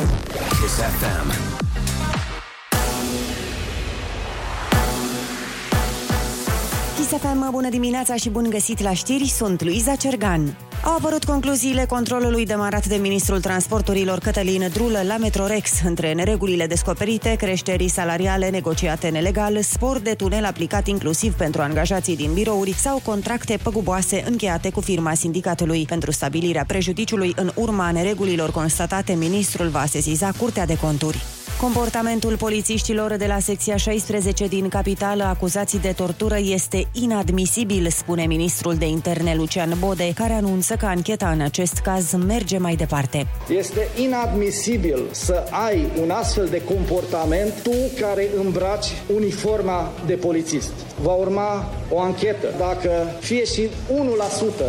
Kiss FM. Kiss FM, bună dimineața și bun găsit la știri, sunt Luiza Cergan. Au apărut concluziile controlului demarat de ministrul transporturilor Cătălin Drulă la Metrorex, între neregulile descoperite, creșterii salariale negociate nelegal, spor de tunel aplicat inclusiv pentru angajații din birouri sau contracte păguboase încheiate cu firma sindicatului. Pentru stabilirea prejudiciului în urma neregulilor constatate, ministrul va sesiza Curtea de Conturi. Comportamentul polițiștilor de la secția 16 din capitală acuzați de tortură este inadmisibil, spune ministrul de interne Lucian Bode, care anunță că ancheta în acest caz merge mai departe. Este inadmisibil să ai un astfel de comportament tu care îmbraci uniforma de polițist. Va urma o anchetă. Dacă fie și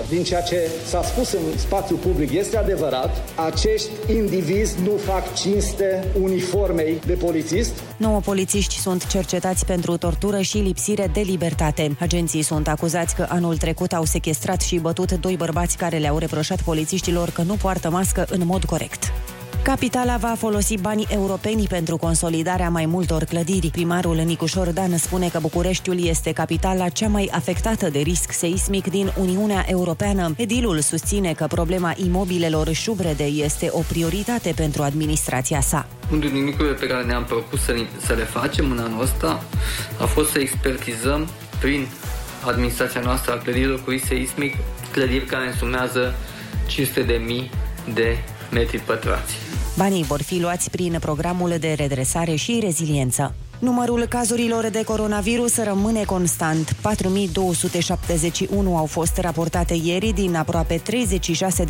1% din ceea ce s-a spus în spațiu public este adevărat, acești indivizi nu fac cinste uniforme de polițist. 9 polițiști sunt cercetați pentru tortură și lipsire de libertate. Agenții sunt acuzați că anul trecut au sechestrat și bătut 2 bărbați care le-au reproșat polițiștilor că nu poartă mască în mod corect. Capitala va folosi banii europeni pentru consolidarea mai multor clădiri. Primarul Nicușor Dan spune că Bucureștiul este capitala cea mai afectată de risc seismic din Uniunea Europeană. Edilul susține că problema imobilelor șubrede este o prioritate pentru administrația sa. Unul din lucrurile pe care ne-am propus să le facem în anul ăsta a fost să expertizăm prin administrația noastră a clădirilor cu risc seismic, clădiri care însumează 500.000 de metri pătrați. Banii vor fi luați prin programul de redresare și reziliență. Numărul cazurilor de coronavirus rămâne constant. 4.271 au fost raportate ieri din aproape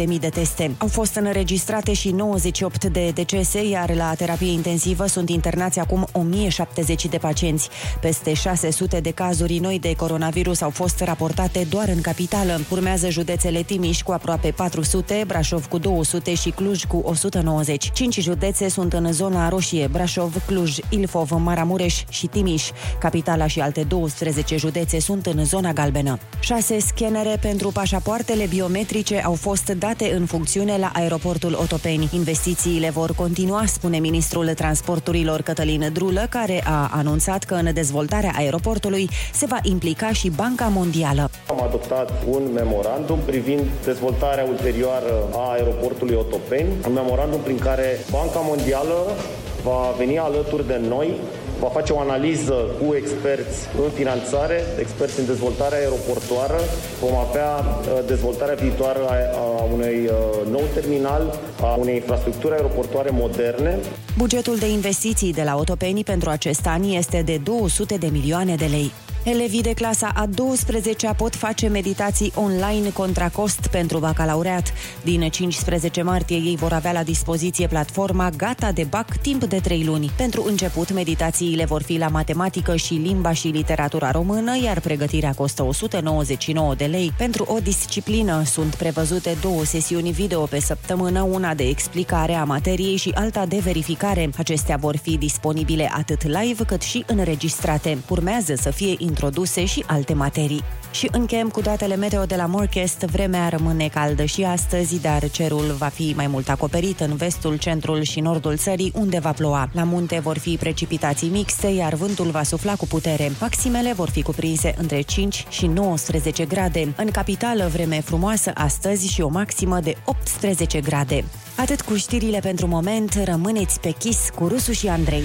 36.000 de teste. Au fost înregistrate și 98 de decese, iar la terapie intensivă sunt internați acum 1.070 de pacienți. Peste 600 de cazuri noi de coronavirus au fost raportate doar în capitală. Urmează județele Timiș cu aproape 400, Brașov cu 200 și Cluj cu 190. 5 județe sunt în zona roșie: Brașov, Cluj, Ilfov, Maramureș și Timiș. Capitala și alte 12 județe sunt în zona galbenă. 6 scanere pentru pașapoartele biometrice au fost date în funcțiune la aeroportul Otopeni. Investițiile vor continua, spune ministrul transporturilor Cătălin Drulă, care a anunțat că în dezvoltarea aeroportului se va implica și Banca Mondială. Am adoptat un memorandum privind dezvoltarea ulterioară a aeroportului Otopeni, un memorandum prin care Banca Mondială va veni alături de noi, va face o analiză cu experți în finanțare, experți în dezvoltarea aeroportoară. Vom avea dezvoltarea viitoare a unui nou terminal, a unei infrastructuri aeroportoare moderne. Bugetul de investiții de la Otopeni pentru acest an este de 200 de milioane de lei. Elevii de clasa a 12-a pot face meditații online contra cost pentru bacalaureat. Din 15 martie ei vor avea la dispoziție platforma Gata de Bac timp de 3 luni. Pentru început, meditațiile vor fi la matematică și limba și literatura română, iar pregătirea costă 199 de lei. Pentru o disciplină sunt prevăzute 2 sesiuni video pe săptămână, una de explicare a materiei și alta de verificare. Acestea vor fi disponibile atât live cât și înregistrate. Urmează să fie introduse și alte materii. Și încheiem cu datele meteo de la Morecast. Vremea rămâne caldă și astăzi, dar cerul va fi mai mult acoperit în vestul, centrul și nordul țării, unde va ploua. La munte vor fi precipitații mixte, iar vântul va sufla cu putere. Maximele vor fi cuprinse între 5 și 19 grade. În capitală, vreme frumoasă astăzi și o maximă de 18 grade. Atât cu știrile pentru moment, rămâneți pe Kiss cu Rusu și Andrei.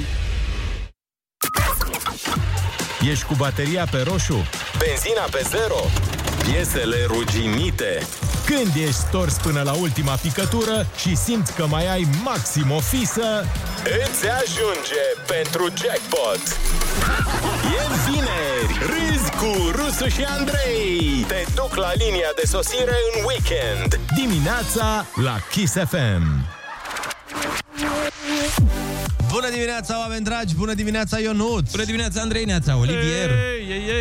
Ești cu bateria pe roșu? Benzina pe zero? Piesele ruginite? Când ești stors până la ultima picătură și simți că mai ai maxim o fisă, îți ajunge pentru jackpot! E vineri! Râzi cu Rusu și Andrei! Te duc la linia de sosire în weekend! Dimineața la Kiss FM! Bună dimineața, oameni dragi! Bună dimineața, Ionuț! Bună dimineața, Andrei, neața, Oliver!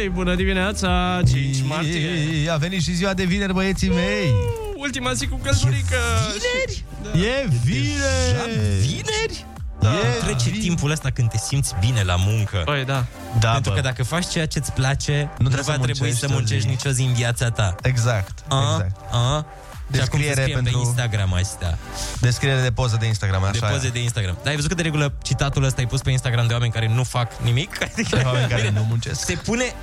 Ei, bună dimineața, 5 martie! A venit și ziua de vineri, băieții mei! Ultima zi cu căldurică! Vineri? Da. E vineri! Vineri? Da. Trece timpul ăsta când te simți bine la muncă. Păi, da. Pentru că dacă faci ceea ce-ți place, nu va trebui să muncești nicio zi în viața ta. Exact. Descriere pentru de Instagram astea. Descriere de poză de Instagram, așa. De poze de Instagram. Dar ai văzut că de regulă citatul ăsta e pus pe Instagram de oameni care nu fac nimic, de oameni care nu muncesc. Se pune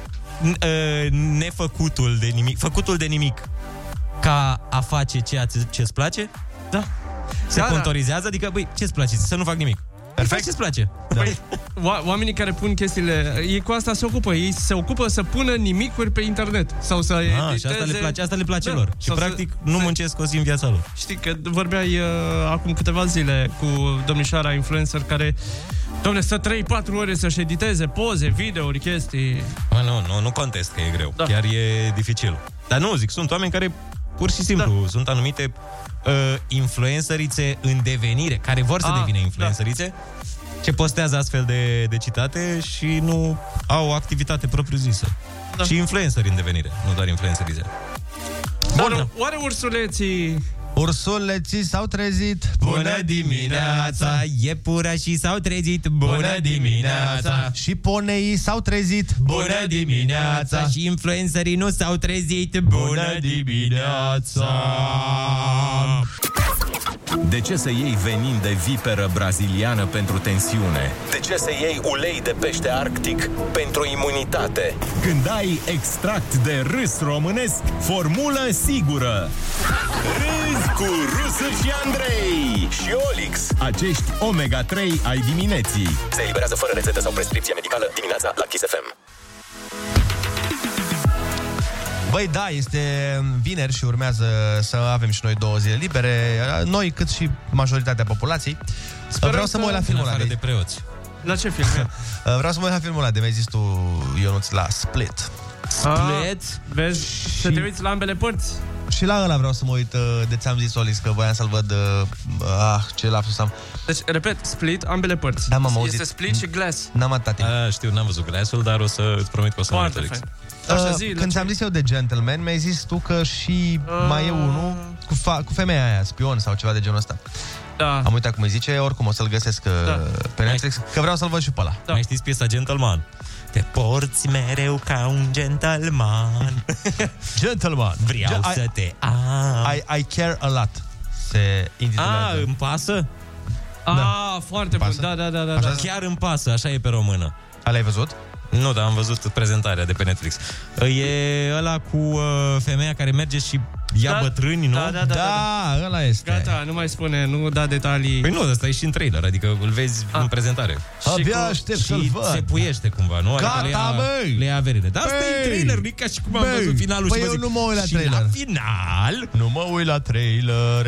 nefăcutul de nimic, făcutul de nimic ca a face ceea ce-ți place. Da. Se contorizează, adică, băi, ce-ți place? Să nu fac nimic. Perfect. Ce-ți place? Da. Oamenii care pun chestiile, ei cu asta se ocupă. Ei se ocupă să pună nimicuri pe internet sau să editeze. Și asta le place, asta le place, da, lor. Și practic nu muncesc o zi în viața lor. Știi că vorbeai acum câteva zile cu domnișoara influencer care, dom'le, stă 3-4 ore să-și editeze poze, videouri, chestii. Nu contest că e greu, da. Chiar e dificil. Dar nu, zic, sunt oameni care pur și simplu, da, sunt anumite influențărițe în devenire, care vor să devină influențărițe, ce postează astfel de citate și nu au o activitate propriu-zisă. Da. Și influențări în devenire, nu doar influențărițe. Bună! Oare ursuleții... Ursuleții s-au trezit, bună dimineața. Iepurașii s-au trezit, bună dimineața. Și poneii s-au trezit, bună dimineața. Și influencerii nu s-au trezit, bună dimineața. De ce să iei venin de viperă braziliană pentru tensiune? De ce să iei ulei de pește arctic pentru imunitate? Când ai extract de râs românesc, formulă sigură. Râs cu Rusu și Andrei și Olix. Acești omega-3 ai dimineții. Se eliberează fără rețetă sau prescripție medicală dimineața la Kiss FM. Băi, da, este vineri și urmează să avem și noi 2 zile libere. Noi, cât și majoritatea populației. Vreau să mă uit la filmul ăla de preoți. La ce film? Vreau să mă uit la filmul ăla de mi-ai zis tu, Ionuț, la Split. Vezi, și... să te uiți la ambele părți. Și la ăla vreau să mă uit, de ți-am zis, Olix, că voiam să-l văd. Ce lapsus am. Deci, repet, Split, ambele părți. Da, m-am auzit. Este Split și Glass. N-am atât timp. Știu, n-am văzut Glass-ul, dar o să îți promit că o să-l uit, Olix. Când ți-am zis eu de Gentleman, mi-ai zis tu că și mai e unul cu femeia aia, spion sau ceva de genul ăsta. Da. Am uitat cum îi zice, oricum o să-l găsesc pe Netflix, că vreau să-l văd și pe ăla. Da. Mai știți piesa Gentleman? Te porți mereu ca un gentleman. Gentleman. Vreau să te am. I Care A Lot se intitulează. Îmi pasă? Da. Foarte bun, da. Așa chiar îmi pasă, așa e pe română. L-ai văzut? Nu, dar am văzut prezentarea de pe Netflix. E ăla cu femeia care merge și ia bătrâni, nu? Da, ăla este. Gata, nu mai spune, nu da detalii. Păi nu, ăsta e și în trailer, adică îl vezi în prezentare. Abia aștept să-l văd. Și se puiește cumva, nu? Gata, adică le ia averile. Dar asta e trailer, nu ca și cum am văzut finalul. Păi eu nu mă uit la trailer. La final... Nu mă uit la trailer.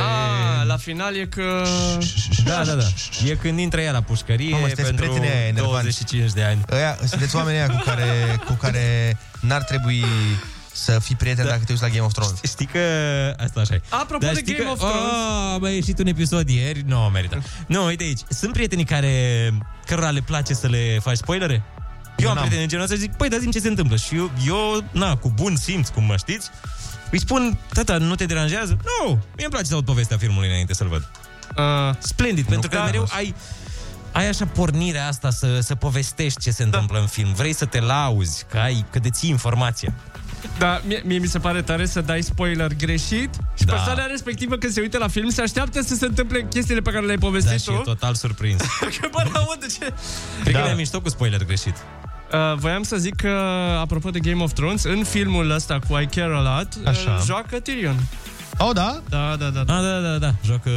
La final e că... Da. E când intră ea la pușcărie pentru 25 de ani. Sunteți oamenii aia cu care n-ar trebui... să fii prieten dacă te uiți la Game of Thrones. Știi că... Asta așa e. Apropo de Game of Thrones... Mai a ieșit un episod ieri, nu merită. Nu, uite aici. Sunt prietenii cărora le place să le faci spoilere? Eu am prieteni în genul ăsta și zic, păi, da, zi-mi ce se întâmplă. Și eu, cu bun simț, cum mă știți, îi spun, tata, nu te deranjează? Nu, mie îmi place să aud povestea filmului înainte să-l văd. Splendid, pentru că mereu ai așa pornirea asta să povestești ce se întâmplă în film. Vrei să te lauzi, că deții informația. Da, mie mi se pare tare să dai spoiler greșit și persoana respectivă când se uită la film se așteaptă să se întâmple chestiile pe care le-ai povestit tu. Și e total surprins. Că bă, de ce? Cred că ne-am mișto cu spoiler greșit. Voiam să zic că, apropo de Game of Thrones, în filmul ăsta cu I Care A Lot, joacă Tyrion. Oh, da? Da. Da. Joacă...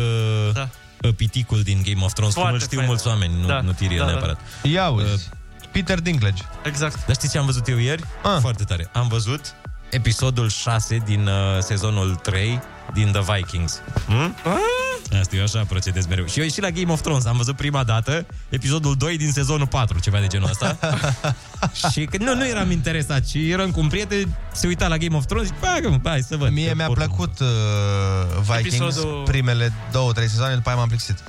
Da. Piticul din Game of Thrones, cum îl știu mulți oameni, nu Tyrion neapărat. Ia uzi. Peter Dinklage. Exact. Dar știți ce am văzut eu ieri? Foarte tare. Am văzut episodul 6 din sezonul 3 din The Vikings. Asta eu așa procedez mereu. Și eu și la Game of Thrones am văzut prima dată episodul 2 din sezonul 4, ceva de genul ăsta. Și că nu eram interesat, ci eram cu un prieten, se uita la Game of Thrones și hai să văd. Mie mi-a plăcut Vikings primele 2-3 sezoane, după aia m-am plixit.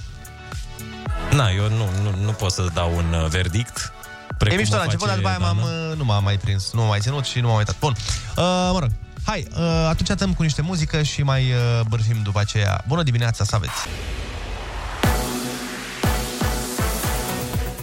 Eu nu pot să dau un verdict. E mișto la început, dar după aia nu m-am mai prins, nu m-am mai ținut și nu m-am uitat. Bun, mă rog, hai, atunci atăm cu niște muzică și mai bârfim după aceea. Bună dimineața, să aveți!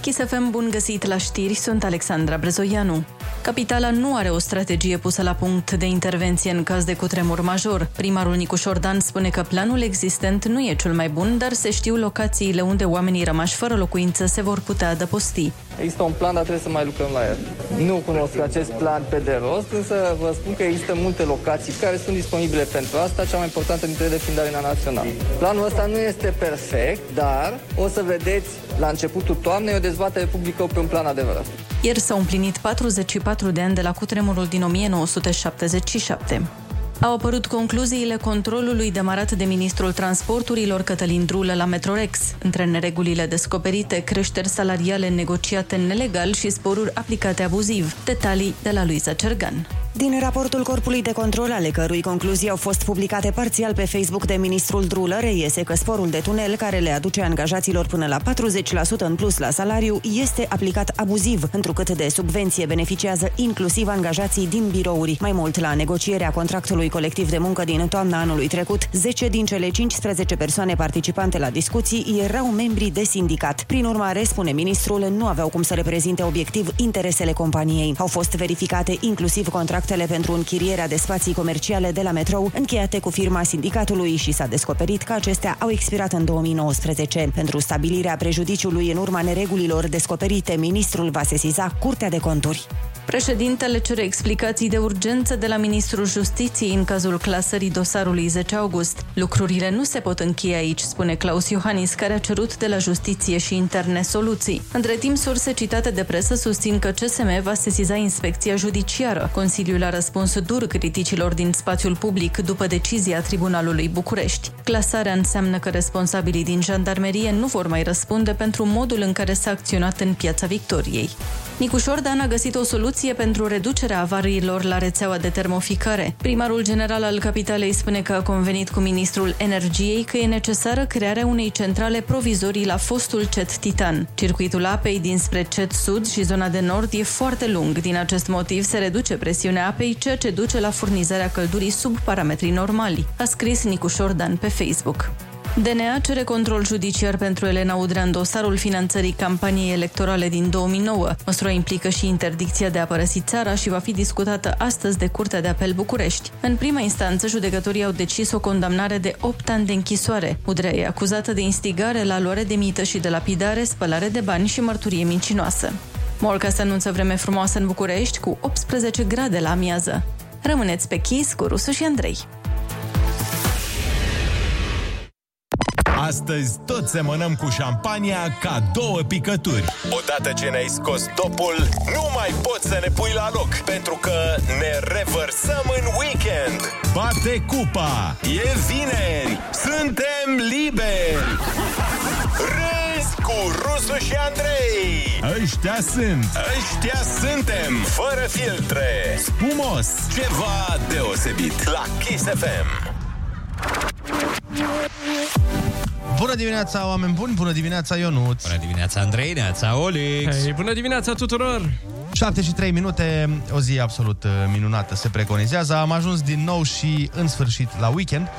Kiss FM, bun găsit la știri, sunt Alexandra Brezoianu. Capitala nu are o strategie pusă la punct de intervenție în caz de cutremur major. Primarul Nicușor Dan spune că planul existent nu e cel mai bun, dar se știu locațiile unde oamenii rămași fără locuință se vor putea adăposti. Există un plan, dar trebuie să mai lucrăm la el. Nu cunosc acest plan pe de rost, însă vă spun că există multe locații care sunt disponibile pentru asta, cea mai importantă dintre ele fiind Arena Națională. Planul ăsta nu este perfect, dar o să vedeți la începutul toamnei o dezbatere publică pe un plan adevărat. Ieri s-au împlinit 44 de ani de la cutremurul din 1977. Au apărut concluziile controlului demarat de ministrul transporturilor Cătălin Drulă la Metrorex. Între neregulile descoperite, creșteri salariale negociate nelegal și sporuri aplicate abuziv. Detalii de la Luiza Cergan. Din raportul Corpului de Control, ale cărui concluzii au fost publicate parțial pe Facebook de ministrul Drulă, reiese că sporul de tunel, care le aduce angajaților până la 40% în plus la salariu, este aplicat abuziv, întrucât de subvenție beneficiază inclusiv angajații din birouri. Mai mult, la negocierea contractului colectiv de muncă din toamna anului trecut, 10 din cele 15 persoane participante la discuții erau membri de sindicat. Prin urmare, spune ministrul, nu aveau cum să reprezinte obiectiv interesele companiei. Au fost verificate inclusiv contractele pentru închirierea de spații comerciale de la metrou, încheiate cu firma sindicatului, și s-a descoperit că acestea au expirat în 2019. Pentru stabilirea prejudiciului în urma neregulilor descoperite, ministrul va sesiza Curtea de Conturi. Președintele cere explicații de urgență de la ministrul Justiției în cazul clasării dosarului 10 august. Lucrurile nu se pot încheia aici, spune Claus Iohannis, care a cerut de la Justiție și Interne soluții. Între timp, surse citate de presă susțin că CSM va sesiza Inspecția Judiciară. Consiliul a răspuns dur criticilor din spațiul public după decizia Tribunalului București. Clasarea înseamnă că responsabilii din jandarmerie nu vor mai răspunde pentru modul în care s-a acționat în Piața Victoriei. Nicușor Dan a găsit o soluție pentru reducerea avariilor la rețeaua de termoficare. Primarul general al capitalei spune că a convenit cu ministrul Energiei că e necesară crearea unei centrale provizorii la fostul cet Titan. Circuitul apei dinspre cet sud și zona de nord e foarte lung. Din acest motiv se reduce presiunea apei, ceea ce duce la furnizarea căldurii sub parametrii normali, a scris Nicușor Dan pe Facebook. DNA cere control judiciar pentru Elena Udrea în dosarul finanțării campaniei electorale din 2009. Măsura implică și interdicția de a părăsi țara și va fi discutată astăzi de Curtea de Apel București. În prima instanță, judecătorii au decis o condamnare de 8 ani de închisoare. Udrea e acuzată de instigare la luare de mită și de lapidare, spălare de bani și mărturie mincinoasă. Morca se anunță vreme frumoasă în București, cu 18 grade la amiază. Rămâneți pe Kiss cu Rusu și Andrei. Astăzi tot semănăm cu șampania ca două picături. Odată ce ne-ai scos topul, nu mai poți să ne pui la loc, pentru că ne revărsăm în weekend. Bate cupa! E vineri! Suntem liberi! Râzi cu Rusu și Andrei! Ăștia suntem! Fără filtre! Spumos! Ceva deosebit la Kiss FM! Bună dimineața, oameni buni! Bună dimineața, Ionuț! Bună dimineața, Andrei! Neața, Olix! Hey, bună dimineața tuturor! 7:03 minute, o zi absolut minunată se preconizează. Am ajuns din nou și în sfârșit la weekend.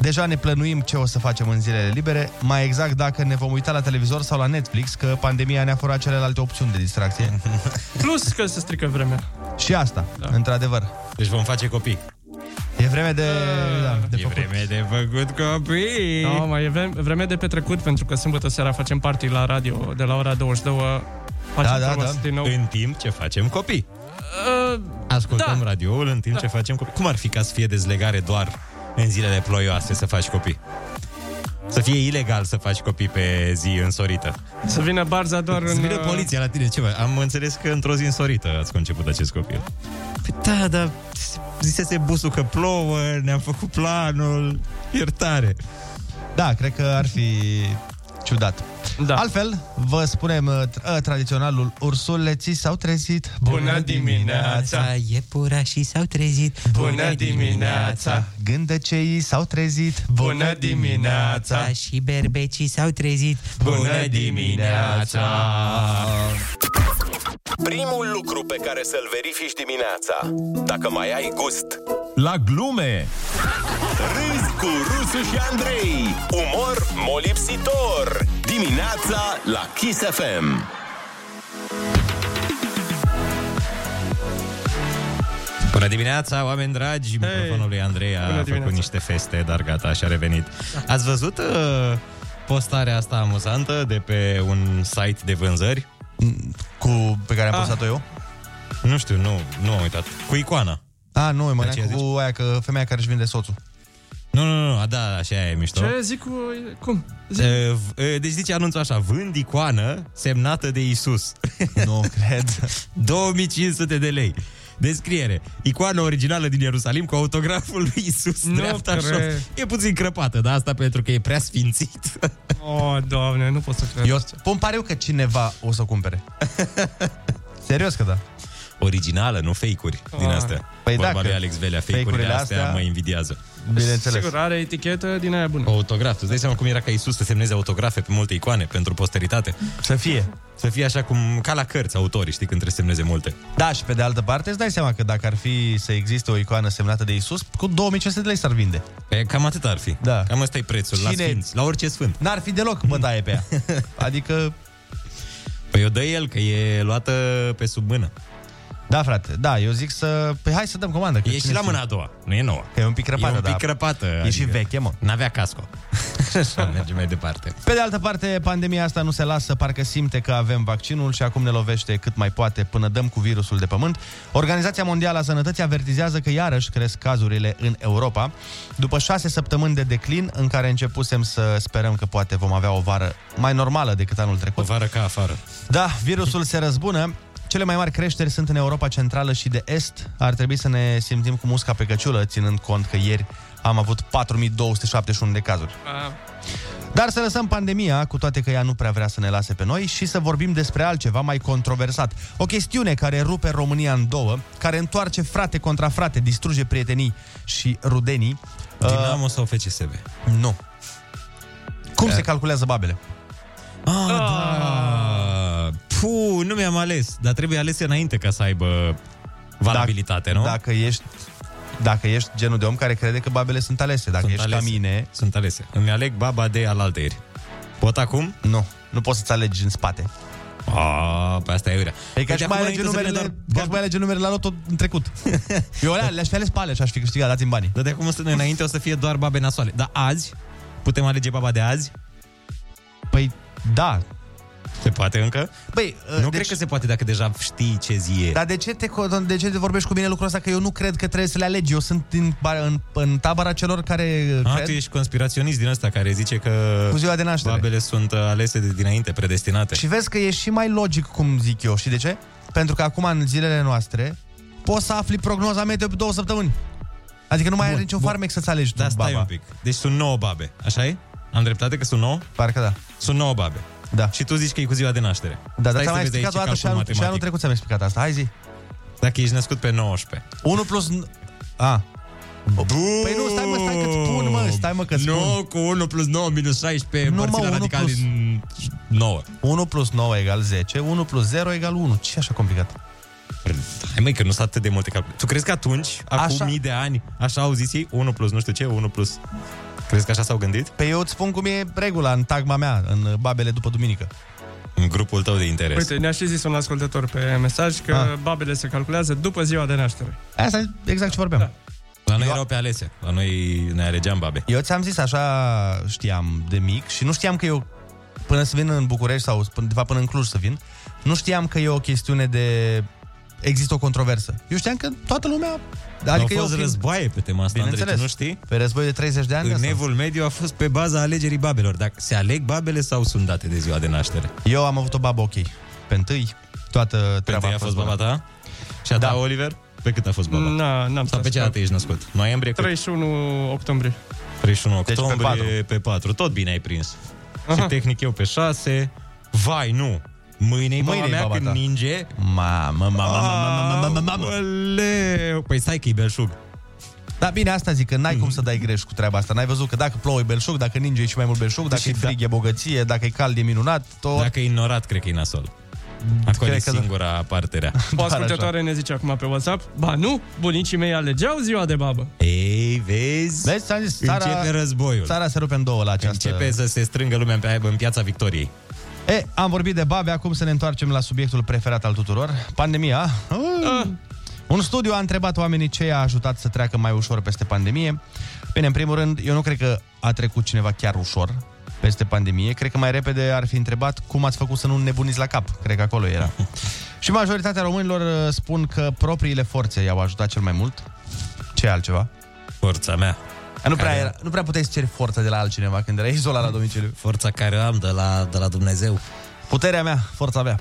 Deja ne plănuim ce o să facem în zilele libere, mai exact dacă ne vom uita la televizor sau la Netflix, că pandemia ne-a furat celelalte opțiuni de distracție. Plus că se strică vremea. Și asta, da. Într-adevăr. Deci vom face copii. E vreme de... vreme de făcut copii. No, mai e vreme de petrecut, pentru că sâmbătă seara facem party la radio de la ora 22. Facem din nou. În timp ce facem copii. Ascultăm radioul în timp ce facem copii. Cum ar fi ca să fie dezlegare doar în zilele ploioase să faci copii? Să fie ilegal să faci copii pe zi însorită. Să vină barza doar în... Să vină poliția la tine, ceva. Am înțeles că într-o zi însorită ați conceput acest copil. Păi da, dar zisese busul că plouă, ne-am făcut planul, iertare. Da, cred că ar fi ciudat. Da. Altfel, vă spunem tradiționalul ursuleții s-au trezit. Bună dimineața! Iepurașii s-au trezit. Bună dimineața! Gândăceii s-au trezit. Bună dimineața! Și berbecii s-au trezit. Bună dimineața! Primul lucru pe care să-l verifici dimineața, dacă mai ai gust la glume. Râzi cu Rusu și Andrei. Umor molipsitor. Dimineața la Kiss FM. Bună dimineața, oameni dragi! Microfonul lui Andrei a făcut niște feste, dar gata, și-a revenit. Ați văzut postarea asta amuzantă de pe un site de vânzări? Pe care am postat-o eu? Nu știu, nu am uitat. Cu icoana. Nu, mă gândeam cu aia, că femeia care își vinde soțul. Nu, da, așa e mișto. Ce zic cu... cum? Zic. Deci zice anunțul așa: vând icoană semnată de Isus. Nu cred. 2500 de lei. Descriere: icoana originală din Ierusalim cu autograful lui Isus. Dreapta șof. E puțin crăpată, dar asta pentru că e prea sfințit. Oh, Doamne, nu pot să cred. Eu pun pariu că cineva o să o cumpere. Serios că da. Originală, nu fake-uri din astea. Păi vorba lui Alex Velea, fake-urile astea mă invidiază. Bineînțeles. Sigur, are etichetă din aia bună. Autograf. Tu-ți dai seama cum era ca Iisus să semneze autografe pe multe icoane pentru posteritate? Să fie așa cum, ca la cărți, autorii, știi, când trebuie să semneze multe. Da, și pe de altă parte îți dai seama că dacă ar fi să existe o icoană semnată de Iisus, cu 2500 de lei s-ar vinde. Pe cam atât ar fi. Da. Cam ăsta e prețul. Cine... la sfinți, la orice sfânt. N-ar fi deloc bătaie pe ea. Adică... păi o dă el, că e luată pe sub mână. Da, frate, da, eu zic să... păi hai să dăm comandă. E și la mâna a doua, nu e nouă. Că e un pic crăpată, e adică... și veche, mă. N-avea casco. Așa, mergem mai departe. Pe de altă parte, pandemia asta nu se lasă, parcă simte că avem vaccinul și acum ne lovește cât mai poate până dăm cu virusul de pământ. Organizația Mondială a Sănătății avertizează că iarăși cresc cazurile în Europa. După 6 săptămâni de declin, în care începusem să sperăm că poate vom avea o vară mai normală decât anul trecut. O vară ca afară. Da, virusul se răzbună. Cele mai mari creșteri sunt în Europa Centrală și de Est. Ar trebui să ne simțim cu musca pe căciulă, ținând cont că ieri am avut 4271 de cazuri. Dar să lăsăm pandemia, cu toate că ea nu prea vrea să ne lase pe noi, și să vorbim despre altceva mai controversat. O chestiune care rupe România în două, care întoarce frate contra frate, distruge prietenii și rudenii. Dinamo sau FCSB? Nu. Cum se calculează babele? Da. Nu mi-am ales, dar trebuie ales înainte ca să aibă valabilitate, nu? Dacă ești genul de om care crede că babele sunt alese, ca mine... sunt alese. Îmi aleg baba de alaltăieri. Pot acum? Nu, nu poți să-ți alegi în spate. Pe asta e urea. Păi că-și mai alege numere la loto în trecut. Eu le-aș fi ales pe alea și aș fi câștigat, dați-mi banii. Dar de acum înainte o să fie doar babe nasoale. Dar azi? Putem alege baba de azi? Păi, da... se poate încă? Băi, cred că se poate dacă deja știi ce zi e. Dar de ce te vorbești cu mine lucrul ăsta? Că eu nu cred că trebuie să le alegi. Eu sunt în tabăra celor care cred. Tu ești conspiraționist din ăsta care zice că cu ziua de naștere babele sunt alese de dinainte, predestinate. Și vezi că e și mai logic cum zic eu. Și de ce? Pentru că acum în zilele noastră poți să afli prognoza meteo pe 2 săptămâni. Adică nu mai ai niciun farmec să-ți alegi tu baba. Da, stai un pic. Deci sunt 9 babe, așa e? Am dreptate că sunt 9? Parcă da. Sunt 9 babe. Da. Și tu zici că e cu ziua de naștere. Da, dar ți-am explicat o dată și anul trecut ți-am explicat asta. Hai zi. Dacă ești născut pe 19. 1 plus... Păi nu, stai că-ți spun, că-ți spun. 9 cu 1 plus 9 minus 16 împărțit radical din 9. 1 plus 9 egal 10, 1 plus 0 egal 1. Ce așa complicat? Hai măi, că nu sunt atât de multe calcule. Tu crezi că atunci, acum mii de ani, așa au zis ei? 1 plus nu știu ce, 1 plus... Crezi că așa s-au gândit? Pe eu îți spun cum e regula în tagma mea, în babele după duminică. În grupul tău de interes. Uite, ne-a și zis un ascultător pe mesaj că babele se calculează după ziua de naștere. Asta e exact ce vorbeam. Da. La noi erau pe alese, la noi ne alegeam babe. Eu ți-am zis, așa știam de mic și nu știam că eu, până să vin în București sau de fapt până în Cluj să vin, nu știam că e o chestiune de... există o controversă. Eu știam că toată lumea... adică au fost războaie pe tema asta, Andrei, nu știi? Pe război de 30 de ani. În evul mediu a fost pe baza alegerii babelor. Dacă se aleg babele sau sunt date de ziua de naștere. Eu am avut o babă ok. Pe întâi, toată treaba a fost baba ta? Și a ta, Oliver? Pe cât a fost baba? N-am. Sau pe ce dată ești născut? Noiembrie? 31 octombrie. 31 octombrie pe 4. Tot bine ai prins. Și tehnic eu pe 6. Vai, nu! Mâine-i mea când ninge. Mamă. Păi stai că e belșug. Da, bine, asta zic, că n-ai cum să dai greș cu treaba asta. N-ai văzut că dacă plouă e belșug, dacă ninge e și mai mult belșug, dacă e frig e bogăție, dacă e cald e minunat. Dacă e norat, cred că e nasol. Acolo e singura parte rea. O ascultătoare ne zice acum pe WhatsApp: ba nu, bunicii mei alegeau ziua de babă. Ei, vezi? Începe războiul. Țara se rupe în două la aceasta. Începe să se strângă lumea în Piața Victoriei. Am vorbit de babe, acum să ne întoarcem la subiectul preferat al tuturor, pandemia. Un studiu a întrebat oamenii ce i-a ajutat să treacă mai ușor peste pandemie. Bine, în primul rând, eu nu cred că a trecut cineva chiar ușor peste pandemie. Cred că mai repede ar fi întrebat cum ați făcut să nu nebuniți la cap. Cred că acolo era. Și majoritatea românilor spun că propriile forțe i-au ajutat cel mai mult. Ce altceva? Forța mea. Nu prea puteai să ceri forța de la altcineva când erai izolat la domiciliu. Forța care o am de la Dumnezeu. Puterea mea, forța mea.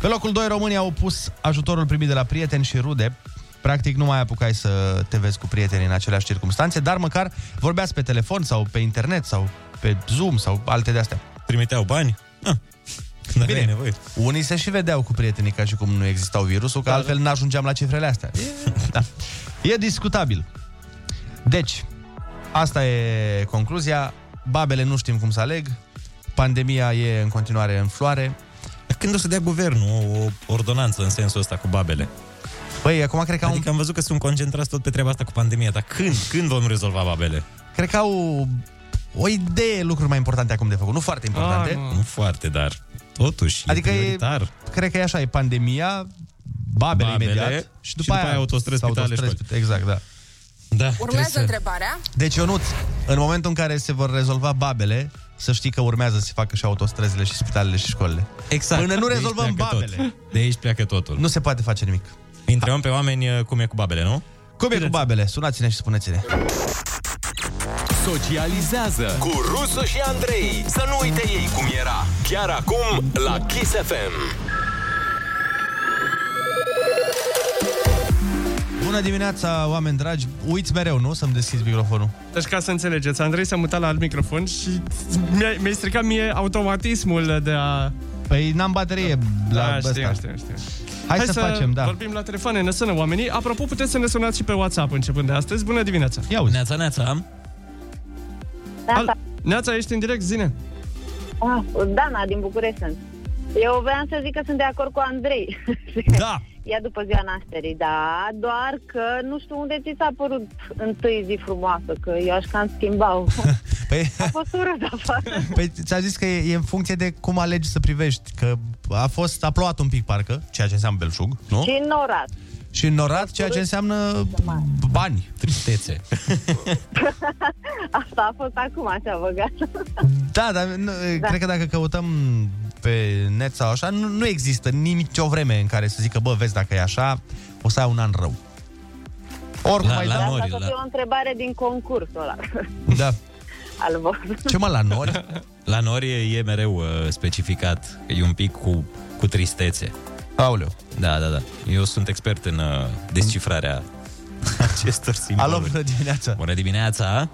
Pe locul 2, România au pus ajutorul primit de la prieteni și rude. Practic nu mai apucai să te vezi cu prietenii în aceleași circunstanțe, dar măcar vorbeați pe telefon sau pe internet sau pe Zoom sau alte de-astea. Trimiteau bani? Când bine, nevoie. Unii se și vedeau cu prietenii ca și cum nu existau virusul, că altfel n-ajungeam la cifrele astea. Da. E discutabil. Deci, asta e concluzia. Babele nu știm cum să aleg. Pandemia e în continuare în floare. Când o să dea guvernul o ordonanță în sensul ăsta cu babele? Păi, acum cred că adică am văzut că sunt concentrați tot pe treaba asta cu pandemia, dar când vom rezolva babele? Cred că au o idee, lucruri mai importante acum de făcut. Nu foarte importante. Nu foarte, dar totuși adică e prioritar. Cred că e așa, e pandemia, babele imediat și după aia autostrăzi, spitale, școli. Exact, da. Da, urmează întrebarea. Deci, Ionuț, în momentul în care se vor rezolva babele, să știi că urmează să se facă și autostrăzile și spitalele și școlile. Exact. Până nu rezolvăm babele. De aici pleacă totul. Nu se poate face nimic. Întrebăm pe oameni cum e cu babele, nu? Cum e cu babele? Sunați-ne și spuneți-ne. Socializează cu Rusu și Andrei. Să nu uite ei cum era. Chiar acum la Kiss FM. Bună dimineața, oameni dragi. Uiți mereu, nu? Să-mi deschizi microfonul. Deci ca să înțelegeți, Andrei s-a mutat la alt microfon și mi-ai stricat mie automatismul de a... Păi n-am baterie la ăsta. Știu. Hai să facem, da. Vorbim la telefon, ne sună oamenii. Apropo, puteți să ne sunați și pe WhatsApp începând de astăzi. Bună dimineața. Ia uite. Neața. Neața, ești în direct, zine. Dana, din București sunt. Eu voiam să zic că sunt de acord cu Andrei. Da. Ea după ziua nașterii, da, doar că nu știu unde ți s-a părut întâi zi frumoasă, că eu aș cam schimba-o. Păi... A fost urât afară. Păi ți-a zis că e în funcție de cum alegi să privești, că a plouat un pic parcă, ceea ce înseamnă belșug, nu? Și înnorat. Și înnorat, ceea ce înseamnă bani, tristețe. Asta a fost acum, așa, băgat. Da, dar cred că dacă căutăm... pe net sau așa, nu există nicio vreme în care să zică, bă, vezi, dacă e așa, o să ai un an rău. Oricum ai dat. Asta să fie o întrebare din concursul ăla. Da. Al vostru. Ce mă, la nori? La nori e mereu specificat, e un pic cu tristețe. Aoleu. Da. Eu sunt expert în descifrarea acestor simboluri. Alo, bună dimineața. Bună dimineața.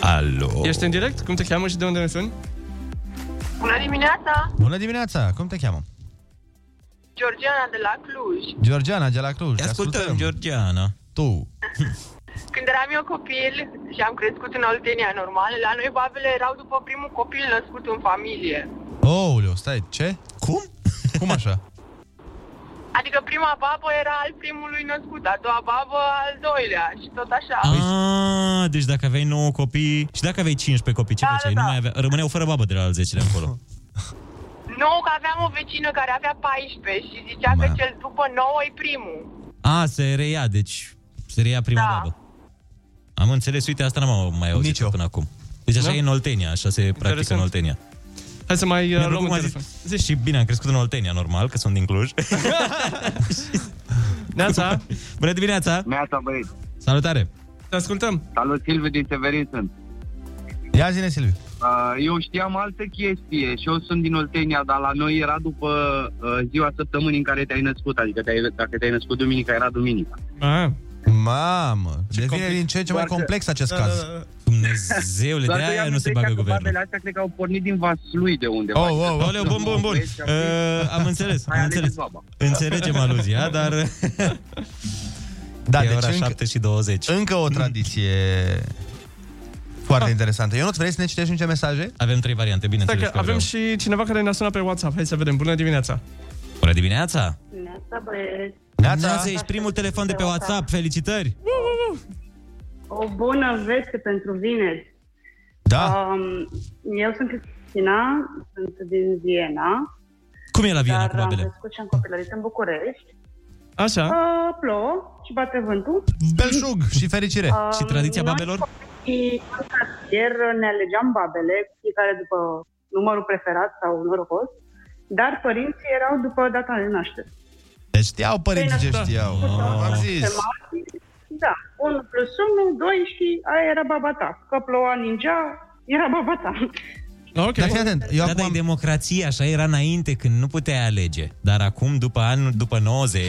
Alo. Ești în direct? Cum te cheamă și de unde ne suni? Bună dimineața! Bună dimineața! Cum te cheamă? Georgiana de la Cluj. Georgiana de la Cluj. Ascultăm, Georgiana. Tu. Când eram eu copil și am crescut în Oltenia, normal, la noi babele erau după primul copil născut în familie. Ouleu, stai, ce? Cum? Cum așa? Adică prima babă era al primului născut, a doua babă al doilea și tot așa. Ah, deci dacă aveai 9 copii și dacă aveai 15 copii, ce făceai? Da. Nu mai avea, rămâneau fără babă de la al 10-lea încolo. Nu, că aveam o vecină care avea 14 și zicea că cel după 9 e primul. Ah, se reia prima babă. Am înțeles, uite, asta n-am mai auzit până acum. Deci așa e în Oltenia, așa se practică în Oltenia. Hai să mai luăm un telefon. Și bine, am crescut în Oltenia, normal, că sunt din Cluj. Neața! Bună dimineața! Neața, băieți! Salutare! Te ascultăm! Salut, Silviu din Severin sunt. Ia zi-ne, Silviu! Eu știam altă chestie și eu sunt din Oltenia, dar la noi era după ziua săptămânii în care te-ai născut. Adică dacă te-ai născut duminica, era duminica. Aha. Mamă, devine din ce mai complex acest caz. Dumnezeule, de aia nu se bagă guvernul. Babele astea cred că au pornit din Vaslui de undeva. Bun. Am înțeles. Înțelegem aluzia, dar... Da, e deci ora 7:20. Încă o tradiție foarte interesantă. Ionuț, vrei să ne citești niște mesaje? Avem 3 variante, bineînțeles. Avem și cineva care ne-a sunat pe WhatsApp. Hai să vedem. Bună dimineața! Bună dimineața! Neața, băieți! Neața, ești primul telefon de pe WhatsApp. Felicitări! O bună veste pentru vineri. Da. Eu sunt Cristina, sunt din Viena. Cum e la Viena cu babele? Am crescut și am copilărit în București. Așa. Plouă și bate vântul. Belșug și fericire. Și tradiția babelor? Ne alegeam babele, fiecare după numărul preferat sau norocos, dar părinții erau după data de naștere. Deci știau părinții ce știau. Am zis. Da, 1 plus 1, 2 și aia era baba ta. Că ploua, ningea, era baba ta. Okay. Dar atent, eu acum... democrație, așa era înainte, când nu puteai alege. Dar acum, după 90,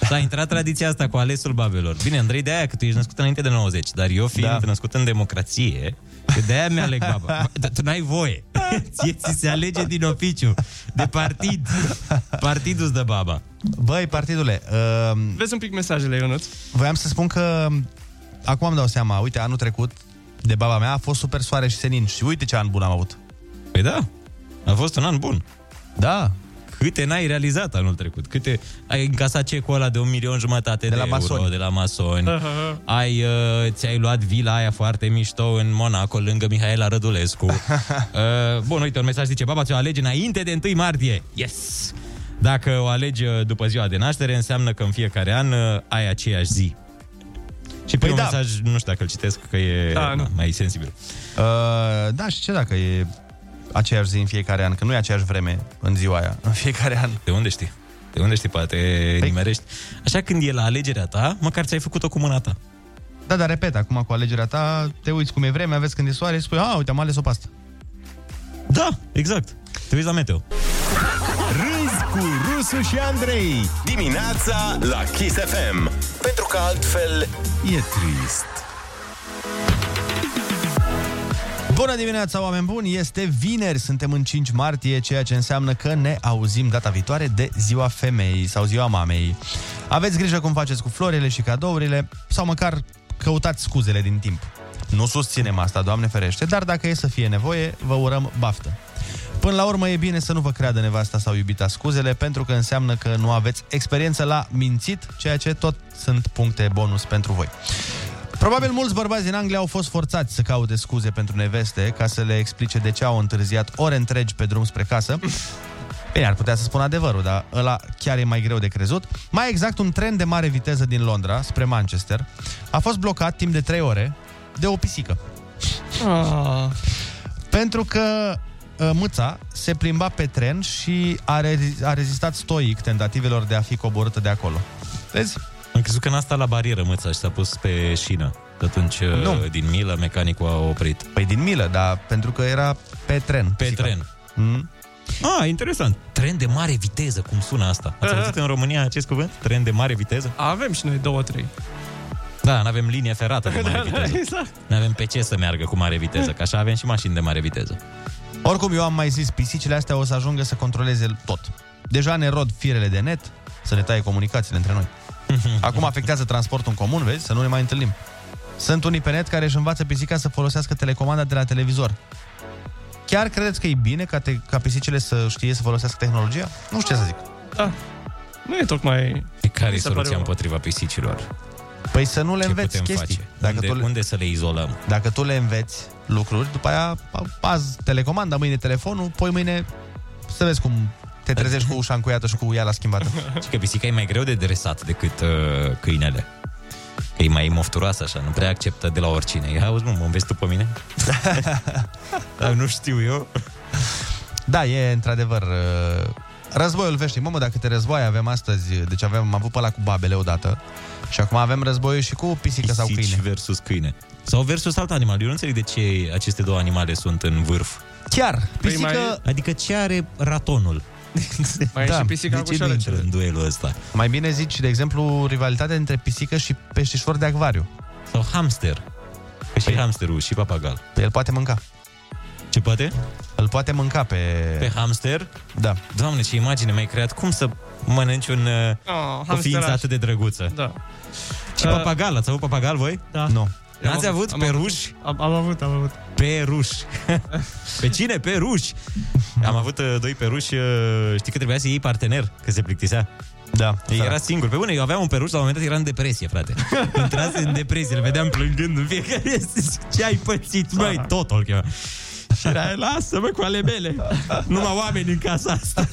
s-a intrat tradiția asta cu alesul babelor. Bine, Andrei, de-aia că tu ești născut înainte de 90, dar eu fiind născut în democrație, că de-aia mi-aleg baba. Dar tu n-ai voie. Ți se alege din oficiu, de partid. Partidul îți dă baba. Băi, partidule... Vezi un pic mesajele, Ionuț? Voiam să spun că acum îmi dau seama, uite, anul trecut, de baba mea a fost super soare și senin. Și uite ce an bun am avut. Păi da, a fost un an bun. Da. Câte n-ai realizat anul trecut. Câte ai încasat cecul ăla de 1,5 milion de euro de la masoni. Ai, ți-ai luat vila aia foarte mișto în Monaco, lângă Mihaela Rădulescu. Bun, uite, un mesaj zice: baba ți-o alege înainte de 1 martie. Yes! Dacă o alegi după ziua de naștere, înseamnă că în fiecare an ai aceeași zi. Și primul mesaj, nu știu dacă îl citesc, că e mai sensibil. Da, și ce dacă e aceeași zi în fiecare an? Că nu e aceeași vreme în ziua aia, în fiecare an. De unde știi? De unde știi? Poate nimerești. Așa, când e la alegerea ta, măcar ți-ai făcut-o cu mâna ta. Da, dar repet, acum cu alegerea ta, te uiți cum e vremea, vezi când e soare și spui: a, uite, am ales-o pe asta. Da, exact. Te uiți la meteo. Râzi cu Rusu și Andrei dimineața la Kiss FM, pentru că altfel e trist. Bună dimineața, oameni buni! Este vineri, suntem în 5 martie, ceea ce înseamnă că ne auzim data viitoare de ziua femeii sau ziua mamei. Aveți grijă cum faceți cu florile și cadourile, sau măcar căutați scuzele din timp. Nu susținem asta, Doamne ferește, dar dacă e să fie nevoie, vă urăm baftă. Până la urmă, e bine să nu vă creadă nevasta sau iubita scuzele, pentru că înseamnă că nu aveți experiență la mințit, ceea ce tot sunt puncte bonus pentru voi. Probabil mulți bărbați din Anglia au fost forțați să caute scuze pentru neveste, ca să le explice de ce au întârziat ore întregi pe drum spre casă. Bine, ar putea să spun adevărul, dar ăla chiar e mai greu de crezut. Mai exact, un tren de mare viteză din Londra spre Manchester a fost blocat timp de 3 ore de o pisică. Oh. Pentru că mâța se plimba pe tren și a rezistat stoic tentativelor de a fi coborâtă de acolo. Vezi? Am crezut că n-a stat la barieră mâța și s-a pus pe șină. Atunci, nu, din milă, mecanicul a oprit. Păi din milă, dar pentru că era pe tren. Pe psica. Tren. Mm? Ah, interesant. Tren de mare viteză, cum sună asta? Ați auzit în România acest cuvânt? Tren de mare viteză? Avem și noi 2-3. Da, n-avem linie ferată de mare viteză. Exact. N-avem pe ce să meargă cu mare viteză, că așa avem și mașini de mare viteză. Oricum, eu am mai zis, pisicile astea o să ajungă să controleze tot. Deja ne rod firele de net, să ne taie comunicațiile între noi. Acum afectează transportul în comun, vezi, să nu ne mai întâlnim. Sunt unii pe net care își învață pisica să folosească telecomanda de la televizor. Chiar credeți că e bine ca pisicile să știe să folosească tehnologia? Nu știu ce să zic. Da. Nu e tocmai... Care e soluția împotriva pisicilor? Păi să nu le înveți chestii. Unde să le izolăm? Dacă tu le înveți lucruri, după aia azi telecomanda, mâine telefonul, poi mâine să vezi cum te trezești cu ușa încuiată și cu iala schimbată. Și că pisica e mai greu de dresat decât câinele. Că e mai mofturoasă așa, nu prea acceptă de la oricine. Ia, auzi, mă înveți tu pe mine? Dar nu știu eu. Da, e într-adevăr... Războiul veșnic. Mamă, dacă te război avem astăzi, deci am avut pe ăla cu babele odată. Și acum avem războiul și cu pisică sau câine. Pisici versus câine. Sau versus alt animal. Eu nu înțeleg de ce aceste două animale sunt în vârf. Chiar, pisică... Adică ce are ratonul? Mai da, e și pisica cu șoarecele în duelul ăsta. Mai bine zici, de exemplu, rivalitatea între pisică și peștișor de acvariu. Sau hamster. Că și hamsterul și papagal. El poate mânca. Ce poate? Îl poate mânca pe hamster? Da. Doamne, ce imagine mi-ai creat. Cum să mănânci o ființă atât de drăguță? Da. Și papagal. Ați avut papagal voi? Da. Nu. N-ați avut peruși? Am avut. Peruși. Pe cine? Peruși. Am avut doi peruși. Știi că trebuia să iei partener, că se plictisea. Da. Era singur. Pe bune, eu aveam un peruș, la un moment dat era în depresie, frate. Intrase în depresie, îl vedeam plângând în fiecare zi. Ce ai pățit, măi? Totul chema. Și era, lasă-mă cu ale mele. Numai oameni în casa asta.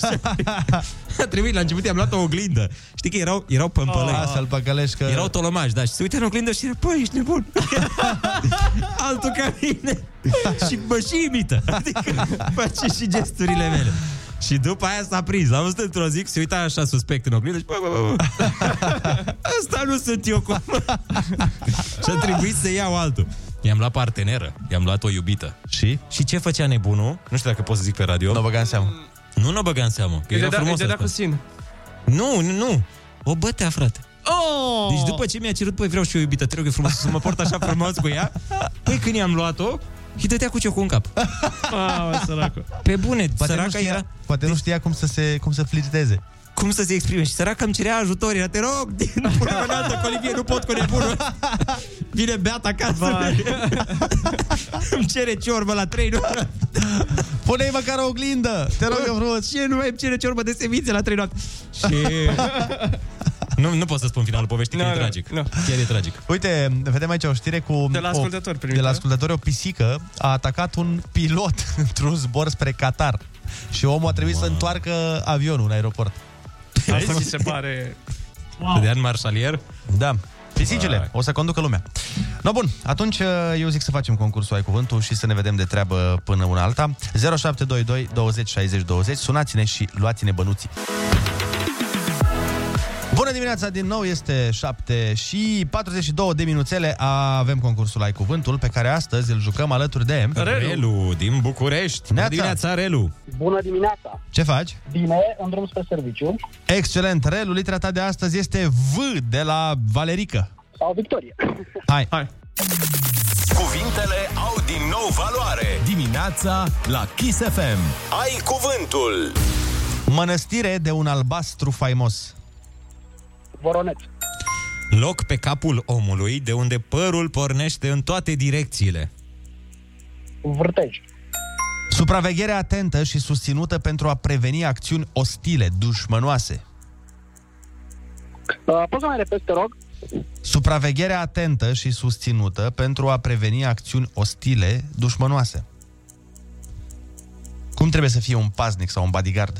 A trebuit, la început i-am luat o oglindă. Știi că erau pămpălăi. Oh, să-l păcălești că... Erau tolomași, da. Și se uită în oglindă și era, păi, ești nebun. Altul ca mine. Și mă și imită. Adică face și gesturile mele. Și după aia s-a prins. L-am văzut într-o zi, se uita așa suspect în oglindă și bă. Asta nu sunt eu cum. Și a trebuit să iau altul. I-am luat parteneră, i-am luat o iubită. Și? Și ce făcea nebunul? Nu știu dacă pot să zic pe radio. Nu o băga în seamă. Nu o băga în seamă, că era frumos. Îi dădea cu sine. Nu. O bătea, frate. Oh! Deci după ce mi-a cerut, păi vreau și o iubită, te rog, e frumos să mă port așa frumos cu ea. Păi când i-am luat-o, și dădea cu ciocul în cap. Mamă, săracă. Pe bune, poate săraca nu știa, era... Poate nu știa cum să flirteze. Cum să se exprime. Și săraca îmi cerea ajutor. Era, te rog, din purăvăneată, Colivie, nu pot cu nebunul. Vine beat acasă. Îmi cere ciorbă la 3, nu? Pune-i măcar o oglindă. Te rog, eu frumos. Și nu mai îmi cere ciorbă de semințe la 3 noapte. Și... Nu pot să spun finalul poveștii, că e tragic. No. Chiar e tragic. Uite, vedem aici o știre cu... De la ascultători, o pisică a atacat un pilot într-un zbor spre Qatar. Și omul a trebuit să întoarcă avionul în aeroport. Asta mi se pare... Wow. De an marșalier? Da. Pisicile, o să conducă lumea. No, bun, atunci eu zic să facem concursul Ai Cuvântul și să ne vedem de treabă până una alta. 0722 20 60 20. Sunați-ne și luați-ne bănuții. Bună dimineața din nou, este 7:42 de minuțele. Avem concursul Ai Cuvântul, pe care astăzi îl jucăm alături de Relu din București. Bună dimineața, Relu! Bună dimineața! Ce faci? Bine, în drum spre serviciu. Excelent, Relu, litera ta de astăzi este V de la Valerica. Sau Victorie. Hai! Cuvintele au din nou valoare. Dimineața la Kiss FM. Ai Cuvântul. Mănăstire de un albastru faimos. Voronet. Loc pe capul omului de unde părul pornește în toate direcțiile. Vârtej. Supraveghere atentă și susținută pentru a preveni acțiuni ostile, dușmănoase. Poți să mai repezi, te rog? Supraveghere atentă și susținută pentru a preveni acțiuni ostile, dușmănoase. Cum trebuie să fie un paznic sau un bodyguard?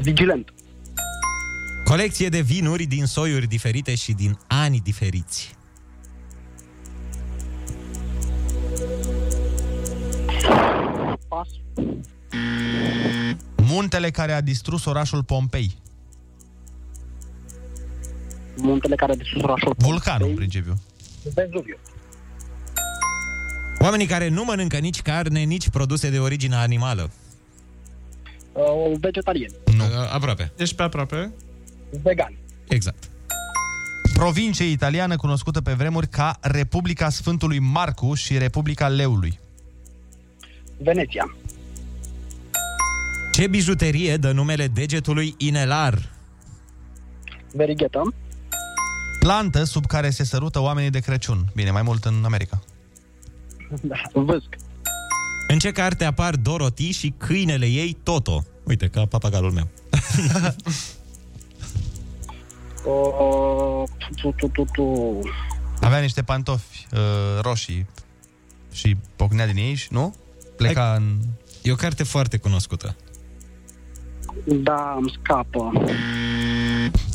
Vigilent. Colecție de vinuri din soiuri diferite și din ani diferiți. Pas. Muntele care a distrus orașul Pompei. Muntele care a distrus orașul Pompei. Vulcanul, în principiu. Vezuviu. Oamenii care nu mănâncă nici carne, nici produse de origine animală. Vegetarian. Nu, aproape. Ești pe aproape. Vegan. Exact. Provincie italiană cunoscută pe vremuri ca Republica Sfântului Marcu și Republica Leului. Veneția. Ce bijuterie dă numele degetului inelar? Verighetă. Plantă sub care se sărută oamenii de Crăciun. Bine, mai mult în America. Da, vâsc. În ce carte apar Dorothy și câinele ei Toto? Uite, ca papagalul meu. Avea niște pantofi roșii și pocnea din ei, nu? Pleca în... E o carte foarte cunoscută. Da, îmi scapă.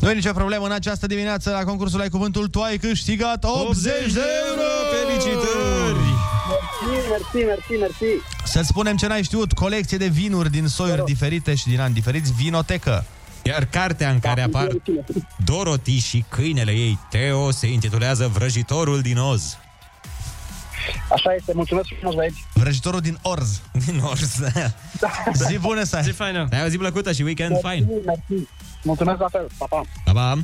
Nu e nicio problemă, în această dimineață la concursul Ai Cuvântul tu ai câștigat 80 de euro! Felicitări! Mersi! Să-ți spunem ce n-ai știut. Colecție de vinuri din soiuri diferite și din ani diferiți. Vinotecă. Iar cartea în care apar Dorothy și câinele ei Teo se intitulează Vrăjitorul din Oz. Așa este, mulțumesc frumos, băieți. Vrăjitorul din Orz. Da. Zi bună să ai. Zi faină. Ai o zi plăcută și weekend fain. Mersi. Mulțumesc la fel. Pa.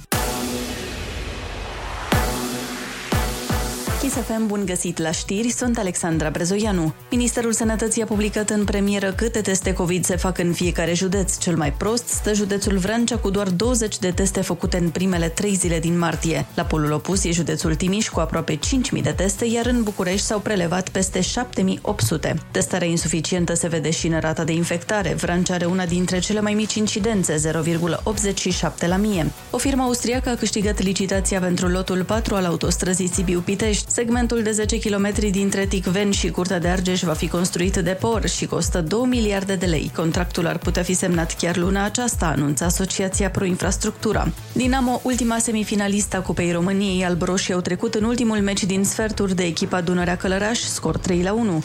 Kiss FM, bun găsit la știri, sunt Alexandra Brezoianu. Ministerul Sănătății a publicat în premieră câte teste COVID se fac în fiecare județ. Cel mai prost stă județul Vrancea cu doar 20 de teste făcute în primele 3 zile din martie. La polul opus e județul Timiș cu aproape 5.000 de teste, iar în București s-au prelevat peste 7.800. Testarea insuficientă se vede și în rata de infectare. Vrancea are una dintre cele mai mici incidențe, 0,87 la 1000. O firmă austriacă a câștigat licitația pentru lotul 4 al autostrăzii Sibiu-Pitești. Segmentul de 10 km dintre Ticven și Curtea de Argeș va fi construit de por și costă 2 miliarde de lei. Contractul ar putea fi semnat chiar luna aceasta, anunță Asociația Pro Infrastructura. Dinamo, ultima semifinalistă a Cupei României, albroșii au trecut în ultimul meci din sferturi de echipa Dunărea Călăraș, scor 3-1.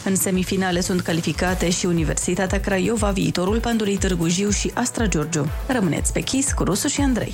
În semifinale sunt calificate și Universitatea Craiova, Viitorul Pandurii Târgu Jiu și Astra Giurgiu. Rămâneți pe Kiss cu Rusu și Andrei.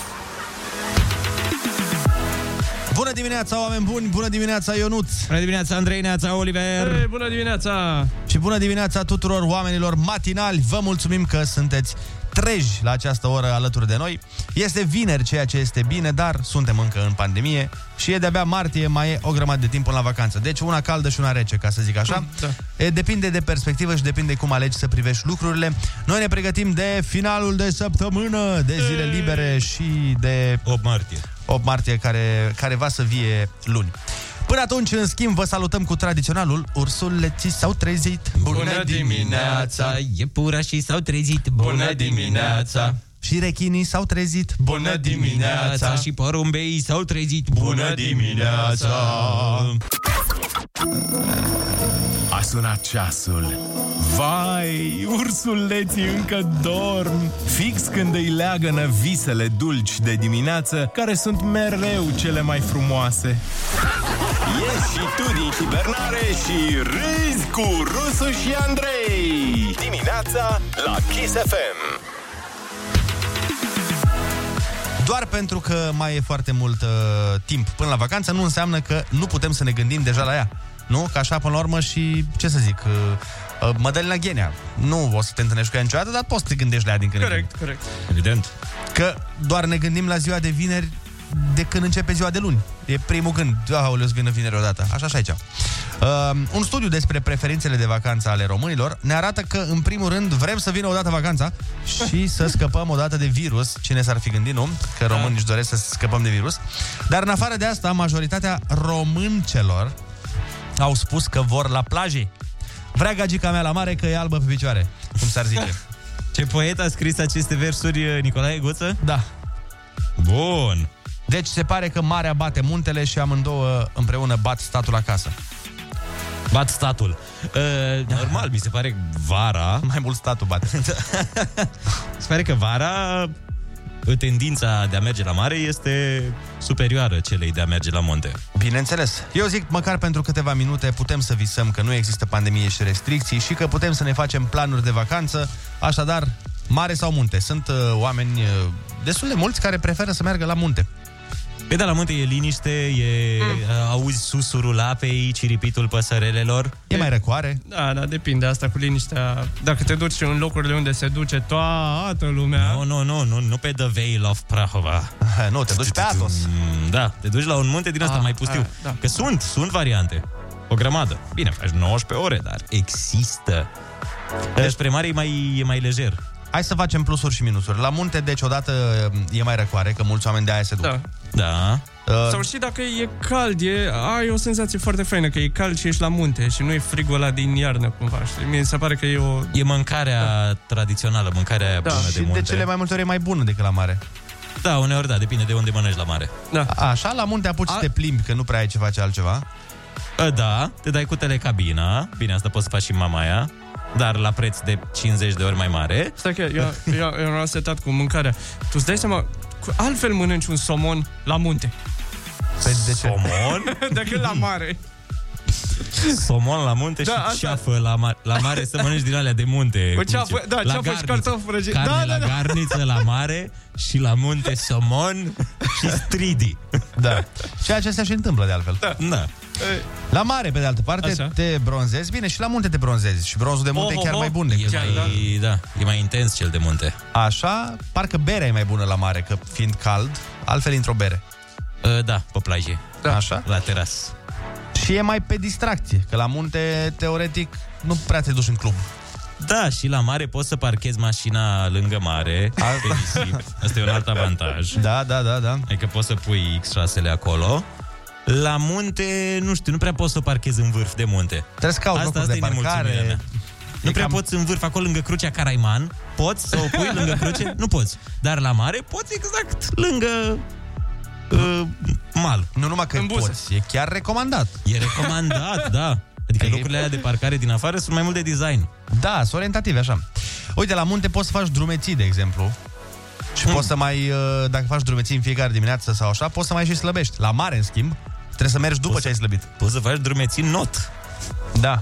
Bună dimineața, oameni buni! Bună dimineața, Ionuț! Bună dimineața, Andrei, neața, Oliver! Hey, bună dimineața! Și bună dimineața tuturor oamenilor matinali! Vă mulțumim că sunteți treji la această oră alături de noi. Este vineri, ceea ce este bine, dar suntem încă în pandemie și e de-abia martie, mai e o grămadă de timp până la vacanță. Deci una caldă și una rece, ca să zic așa. Da. Depinde de perspectivă și depinde cum alegi să privești lucrurile. Noi ne pregătim de finalul de săptămână, de zile libere și de 8 martie care va să vie luni. Până atunci, în schimb, vă salutăm cu tradiționalul ursuleții s-au trezit. Bună dimineața, iepurașii s-au trezit. Bună dimineața. Și rechinii s-au trezit. Bună dimineața. Și porumbeii s-au trezit. Bună dimineața. A sunat ceasul. Vai, ursuleții încă dorm. Fix când îi leagănă visele dulci de dimineață, care sunt mereu cele mai frumoase. Ieși și tu din hibernare și râzi cu Rusu și Andrei. Dimineața la Kiss FM. Doar pentru că mai e foarte mult timp până la vacanță, nu înseamnă că nu putem să ne gândim deja la ea. Nu? Că așa, până la urmă, și, ce să zic, Mădălina Ghenea. Nu o să te întâlnești cu ea niciodată, dar poți să te gândești la ea din când. Corect. Evident. Că doar ne gândim la ziua de vineri de când începe ziua de luni. E primul gând. Aoleu, să vină vineri odată. Așa și aici. Un studiu despre preferințele de vacanță ale românilor ne arată că, în primul rând, vrem să vină odată vacanța și să scăpăm odată de virus. Cine s-ar fi gândit, nu? Că românii își doresc să scăpăm de virus. Dar, în afară de asta, majoritatea româncelor au spus că vor la plaje. Vrea gagica mea la mare că e albă pe picioare, cum s-ar zice. Ce poet a scris aceste versuri, Nicolae Guță? Da. Bun. Deci se pare că marea bate muntele și amândouă împreună bat statul acasă. Bat statul. Normal, mi se pare vara... Mai mult statul bate. Se pare că vara tendința de a merge la mare este superioară celei de a merge la monte. Bineînțeles. Eu zic, măcar pentru câteva minute putem să visăm că nu există pandemie și restricții și că putem să ne facem planuri de vacanță. Așadar, mare sau munte? Sunt oameni destul de mulți care preferă să meargă la munte. Păi da, la munte e liniște, auzi susurul apei, ciripitul păsărelelor. E mai răcoare. Da, depinde asta cu liniștea. Dacă te duci în locurile unde se duce toată lumea... Nu pe The Veil of Prahova. Nu, te duci pe Athos. Da, te duci la un munte din ăsta mai pustiu. Că sunt variante. O grămadă. Bine, faci 19 ore, dar există. Spre mare e mai lejer. Hai să facem plusuri și minusuri. La munte, deci, odată e mai răcoare, că mulți oameni de aia se duc. Da. Sau și dacă e cald, ai o senzație foarte faină, că e cald și ești la munte și nu e frigul ăla din iarnă, cumva. Știi? Mi se pare că e o... E mâncarea tradițională, mâncarea aia bună de munte. Și de cele mai multe ori e mai bună decât la mare. Da, uneori, da, depinde de unde mănânci la mare. Da. Așa, la munte apuci să te plimbi, că nu prea ai ce face altceva. Da, te dai cu telecabina. Bine, asta poți să faci și în Mamaia, dar la preț de 50 de ori mai mare. Stai că eu am asetat cu mâncarea. Tu îți dai seama, altfel mănânci un somon la munte. Păi de ce? Somon? Decât la mare. Somon la munte și ceafă la mare, să mănânci din alea de munte. Ceafă și cartofi prăjiți. Carne la garniță la mare și la munte somon și stridii. Da. Ceea ce se și întâmplă de altfel. Da. La mare, pe de altă parte, te bronzezi bine și la munte te bronzezi. Și bronzul de munte e chiar mai bun decât e mai intens cel de munte. Așa, parcă berea e mai bună la mare, că fiind cald, altfel într-o bere. Da, pe plajă. Așa? La teras. Și e mai pe distracție, că la munte, teoretic, nu prea te duci în club. Da, și la mare poți să parchezi mașina lângă mare. Asta e un alt avantaj. Da. Adică poți să pui X6-le acolo. La munte, nu știu, nu prea poți să parchezi în vârf de munte. Trebuie să cauți locuri de parcare. Nu prea poți în vârf, acolo lângă crucea Caraiman. Poți să o pui lângă cruce? Nu poți. Dar la mare poți exact lângă mal. Nu numai că poți, e chiar recomandat. E recomandat, da. Adică locurile alea de parcare din afară sunt mai mult de design. Da, sunt orientative, așa. Uite, la munte poți să faci drumeții, de exemplu. Și poți să mai, dacă faci drumeții în fiecare dimineață sau așa, poți să mai și slăbești. La mare, în schimb, trebuie să mergi după ce ai slăbit. Poți să faci drumeții not. Da.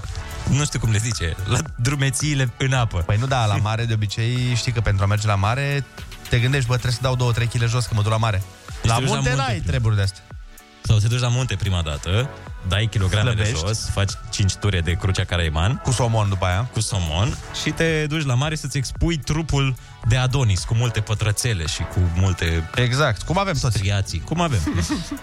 Nu știu cum le zice. La drumețiile în apă. Păi nu, da, la mare, de obicei, știi că pentru a merge la mare, te gândești, bă, trebuie să dau 2-3 kg jos, că mă duc la mare. La munte n-ai treburi de astea. Sau te duci la munte prima dată, dai kilograme de jos, faci 5 ture de crucea Caraiman. Cu somon după aia. Cu somon. Și te duci la mare să-ți expui trupul de Adonis, cu multe pătrățele și cu multe... Exact, cum avem toți. Striații, cum avem.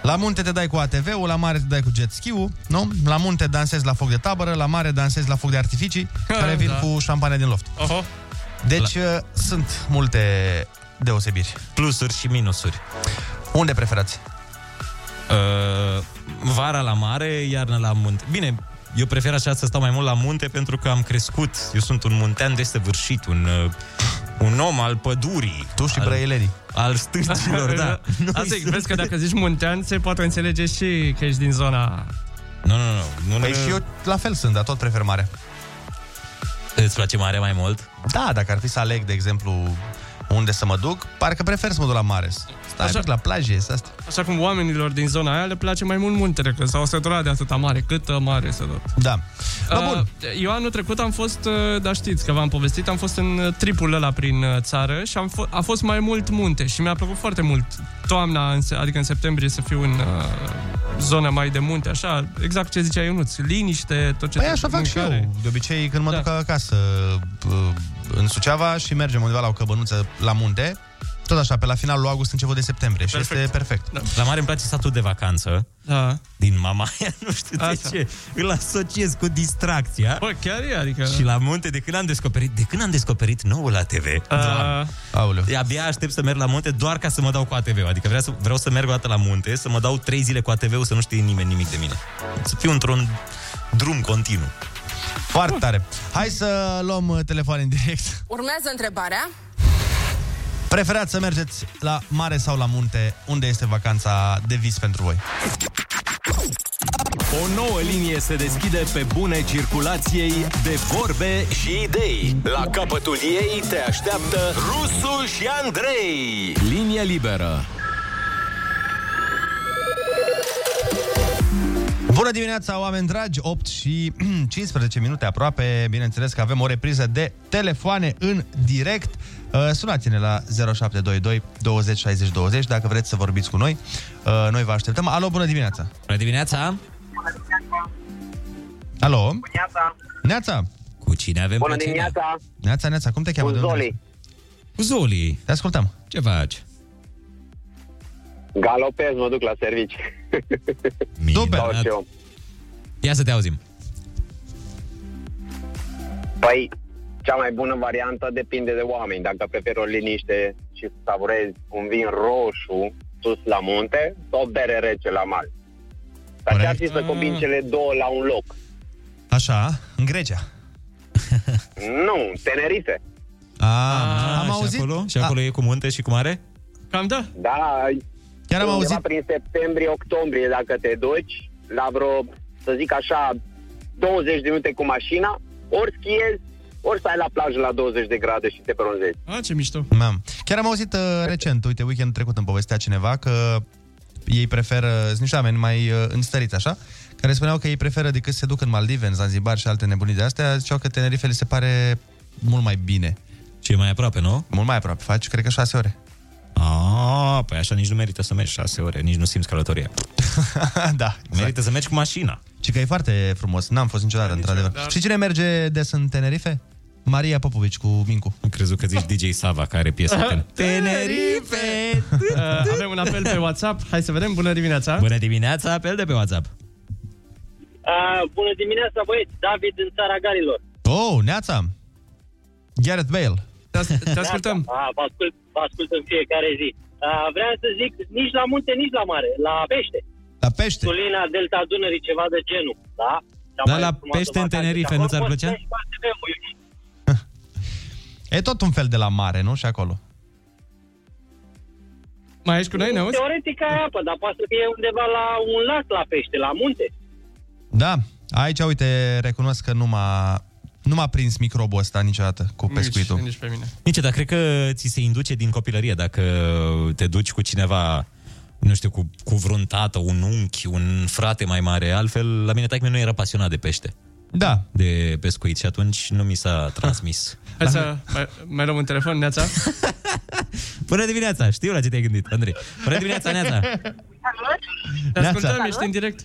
La munte te dai cu ATV-ul, la mare te dai cu jet ski-ul, nu? La munte dansezi la foc de tabără, la mare dansezi la foc de artificii, care vin cu șampanie din loft. Deci sunt multe deosebiri. Plusuri și minusuri. Unde preferați? Vara la mare, iarna la munte. Bine, eu prefer așa să stau mai mult la munte, pentru că am crescut. Eu sunt un muntean desăvârșit, un om al pădurii. Tu și brăilenii. Al stâncilor, da. Asta e, vezi că dacă zici muntean, se poate înțelege și că ești din zona... Nu. Păi și eu la fel sunt, dar tot prefer mare. Îți place mare mai mult? Da, dacă ar fi să aleg, de exemplu... unde să mă duc, parcă prefer să mă duc la mare. Stai așa, la plajă, este asta. Așa cum oamenilor din zona aia le place mai mult muntele, că s-au săturat de atâta mare, câtă mare se duc. Da. Bun. Eu anul trecut am fost, dar știți că v-am povestit, am fost în tripul ăla prin țară și a fost mai mult munte și mi-a plăcut foarte mult toamna, adică în septembrie să fiu în zona mai de munte, așa, exact ce zicea Ionuț, liniște, tot ce... Păi așa fac și eu, de obicei când mă duc acasă, în Suceava și mergem undeva la o căbănuță la munte, tot așa, pe la finalul august, început de septembrie. Perfect. Și este perfect. Da. La mare îmi place satul de vacanță, din Mamaia, nu știu de ce, îl asociez cu distracția. Bă, chiar e, adică... Și la munte, de când am descoperit noul ATV, abia aștept să merg la munte doar ca să mă dau cu ATV-ul. Adică vreau să merg o dată la munte, să mă dau 3 zile cu ATV-ul, să nu știe nimeni nimic de mine. Să fiu într-un drum continuu. Foarte tare. Hai să luăm telefon în direct. Urmează întrebarea. Preferați să mergeți la mare sau la munte? Unde este vacanța de vis pentru voi? O nouă linie se deschide pe bune circulației de vorbe și idei. La capătul ei te așteaptă Rusu și Andrei. Linie liberă. Bună dimineața, oameni dragi, 8 și 15 minute aproape. Bineînțeles că avem o repriză de telefoane în direct. Sunați-ne la 0722 20 60 20 dacă vreți să vorbiți cu noi. Noi vă așteptăm. Alo, bună dimineața! Bună dimineața! Bună dimineața! Alo! Bună dimineața! Neața! Cu cine avem bună plăcerea? Dimineața! Neața, cum te cheamă? Cu Zoli. Cu Zoli. Te ascultăm. Ce faci? Galopez, mă duc la servici. Minunat. Ia să te auzim. Păi, cea mai bună variantă depinde de oameni. Dacă preferi o liniște și savurezi un vin roșu sus la munte sau bere rece la mal. Dar chiar fi să combini cele două la un loc. Așa, în Grecia. Nu, Tenerife. Am auzit. Și acolo e cu munte și cu mare? Cam da. Da, chiar am auzit. Prin septembrie-octombrie, dacă te duci, la vreo, să zic așa, 20 de minute cu mașina, ori schiezi, ori stai la plajă la 20 de grade și te bronzezi. Ce mișto. Chiar am auzit recent, uite, weekendul trecut îmi povestea cineva că ei preferă, sunt niște oameni mai înstăriți, așa, care spuneau că ei preferă decât să se duc în Maldive, în Zanzibar și alte nebunii de astea, ziceau că Tenerife li se pare mult mai bine. Și e mai aproape, nu? Mult mai aproape, faci, cred că 6 ore. Păi așa nici nu merită să mergi 6 ore. Nici nu simți călătoria. Da, exact. Merită să mergi cu mașina. Și că e foarte frumos, n-am fost niciodată, într-adevăr. Dar... Știi cine merge des în Tenerife? Maria Popovici cu Mincu. Am crezut că zici DJ Sava, care are piesă Tenerife. Avem un apel pe WhatsApp, hai să vedem. Bună dimineața. Bună dimineața, apel de pe WhatsApp. Bună dimineața, băieți, David în Țara Galilor. Neața. Gareth Bale. Te ascultăm. Vă ascult în fiecare zi. Vreau să zic, nici la munte, nici la mare, la pește. La pește? Sulina, delta Dunării, ceva de genul, da? Dar la pește în Tenerife, nu ți-ar plăcea? E tot un fel de la mare, nu? Și acolo. Mai ești cu noi, ne-auzi? Teoretic ai apă, dar poate să fie undeva la un lac la pește, la munte. Da, aici, uite, recunosc că nu m-a prins microbul ăsta niciodată cu pescuitul. Nici pe mine. Nici, dar cred că ți se induce din copilărie dacă te duci cu cineva, nu știu, cu vreun tată, un unchi, un frate mai mare. Altfel, la mine taică-miu nu era pasionat de pește. Da. De pescuit și atunci nu mi s-a transmis. Hai să mai luăm un telefon, Neața. Bună dimineața, știu la ce te-ai gândit, Andrei. Bună dimineața, Neața. Salut. Te ascultăm, Neața. Ești în direct.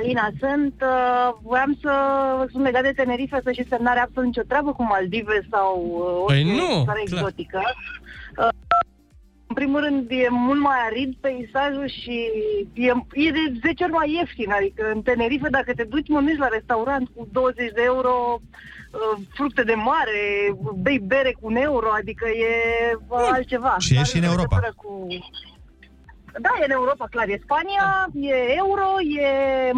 Alina, voiam să sunt legat de Tenerife, să și semnare absolut nicio treabă cu Maldive sau o țară exotică. În primul rând, e mult mai arid peisajul și e de 10 ori mai ieftin. Adică în Tenerife, dacă te duci, mănânci la restaurant cu 20 de euro, fructe de mare, bei bere cu un euro, adică e altceva. Și e și în Europa. Da, e în Europa, clar, e Spania, e euro, e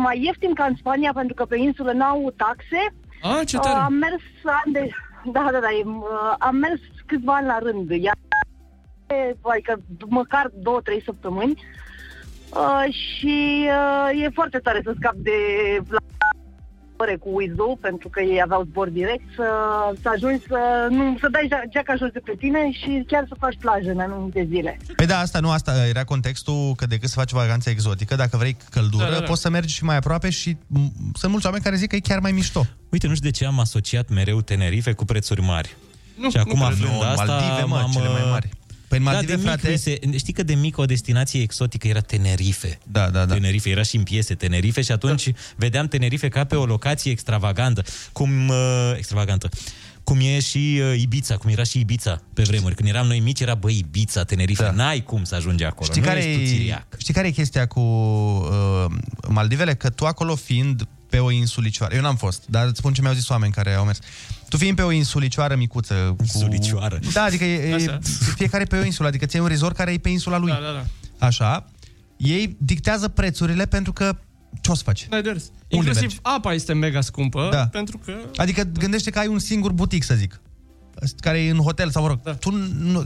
mai ieftin ca în Spania, pentru că pe insulă n-au taxe. A, ce tare! Am mers câțiva ani la rând, adică măcar 2-3 săptămâni și e foarte tare să scap de cu Wizu, pentru că ei aveau zbor direct, să ajungi să dai geaca jos de pe tine și chiar să faci plajă în anumite zile. Păi da, asta era contextul, că decât să faci vacanță exotică, dacă vrei căldură, poți să mergi și mai aproape și sunt mulți oameni care zic că e chiar mai mișto. Uite, nu știu de ce am asociat mereu Tenerife cu prețuri mari. Nu, și acum aflând asta, Maldive, cele mai mari. Păi în Maldive, da, frate... Știi că de mic o destinație exotică era Tenerife. Da. Tenerife, era și în piese Tenerife și atunci vedeam Tenerife ca pe o locație extravagantă. Cum e și Ibița, cum era și Ibița pe vremuri. Când eram noi mici, era Ibița, Tenerife. Da. N-ai cum să ajungi acolo. Știi care e chestia cu Maldivele? Că tu acolo fiind pe o insulicioară. Eu n-am fost, dar îți spun ce mi-au zis oameni care au mers. Tu fiind pe o insulicioară micuță. Insulicioară? Da, adică e fiecare pe o insulă, adică ți-ai un resort care e pe insula lui. Da. Așa. Ei dictează prețurile pentru că ce o să faci? Inclusiv apa este mega scumpă, pentru că... Adică gândește că ai un singur butic, să zic, care e în hotel sau, mă rog, tu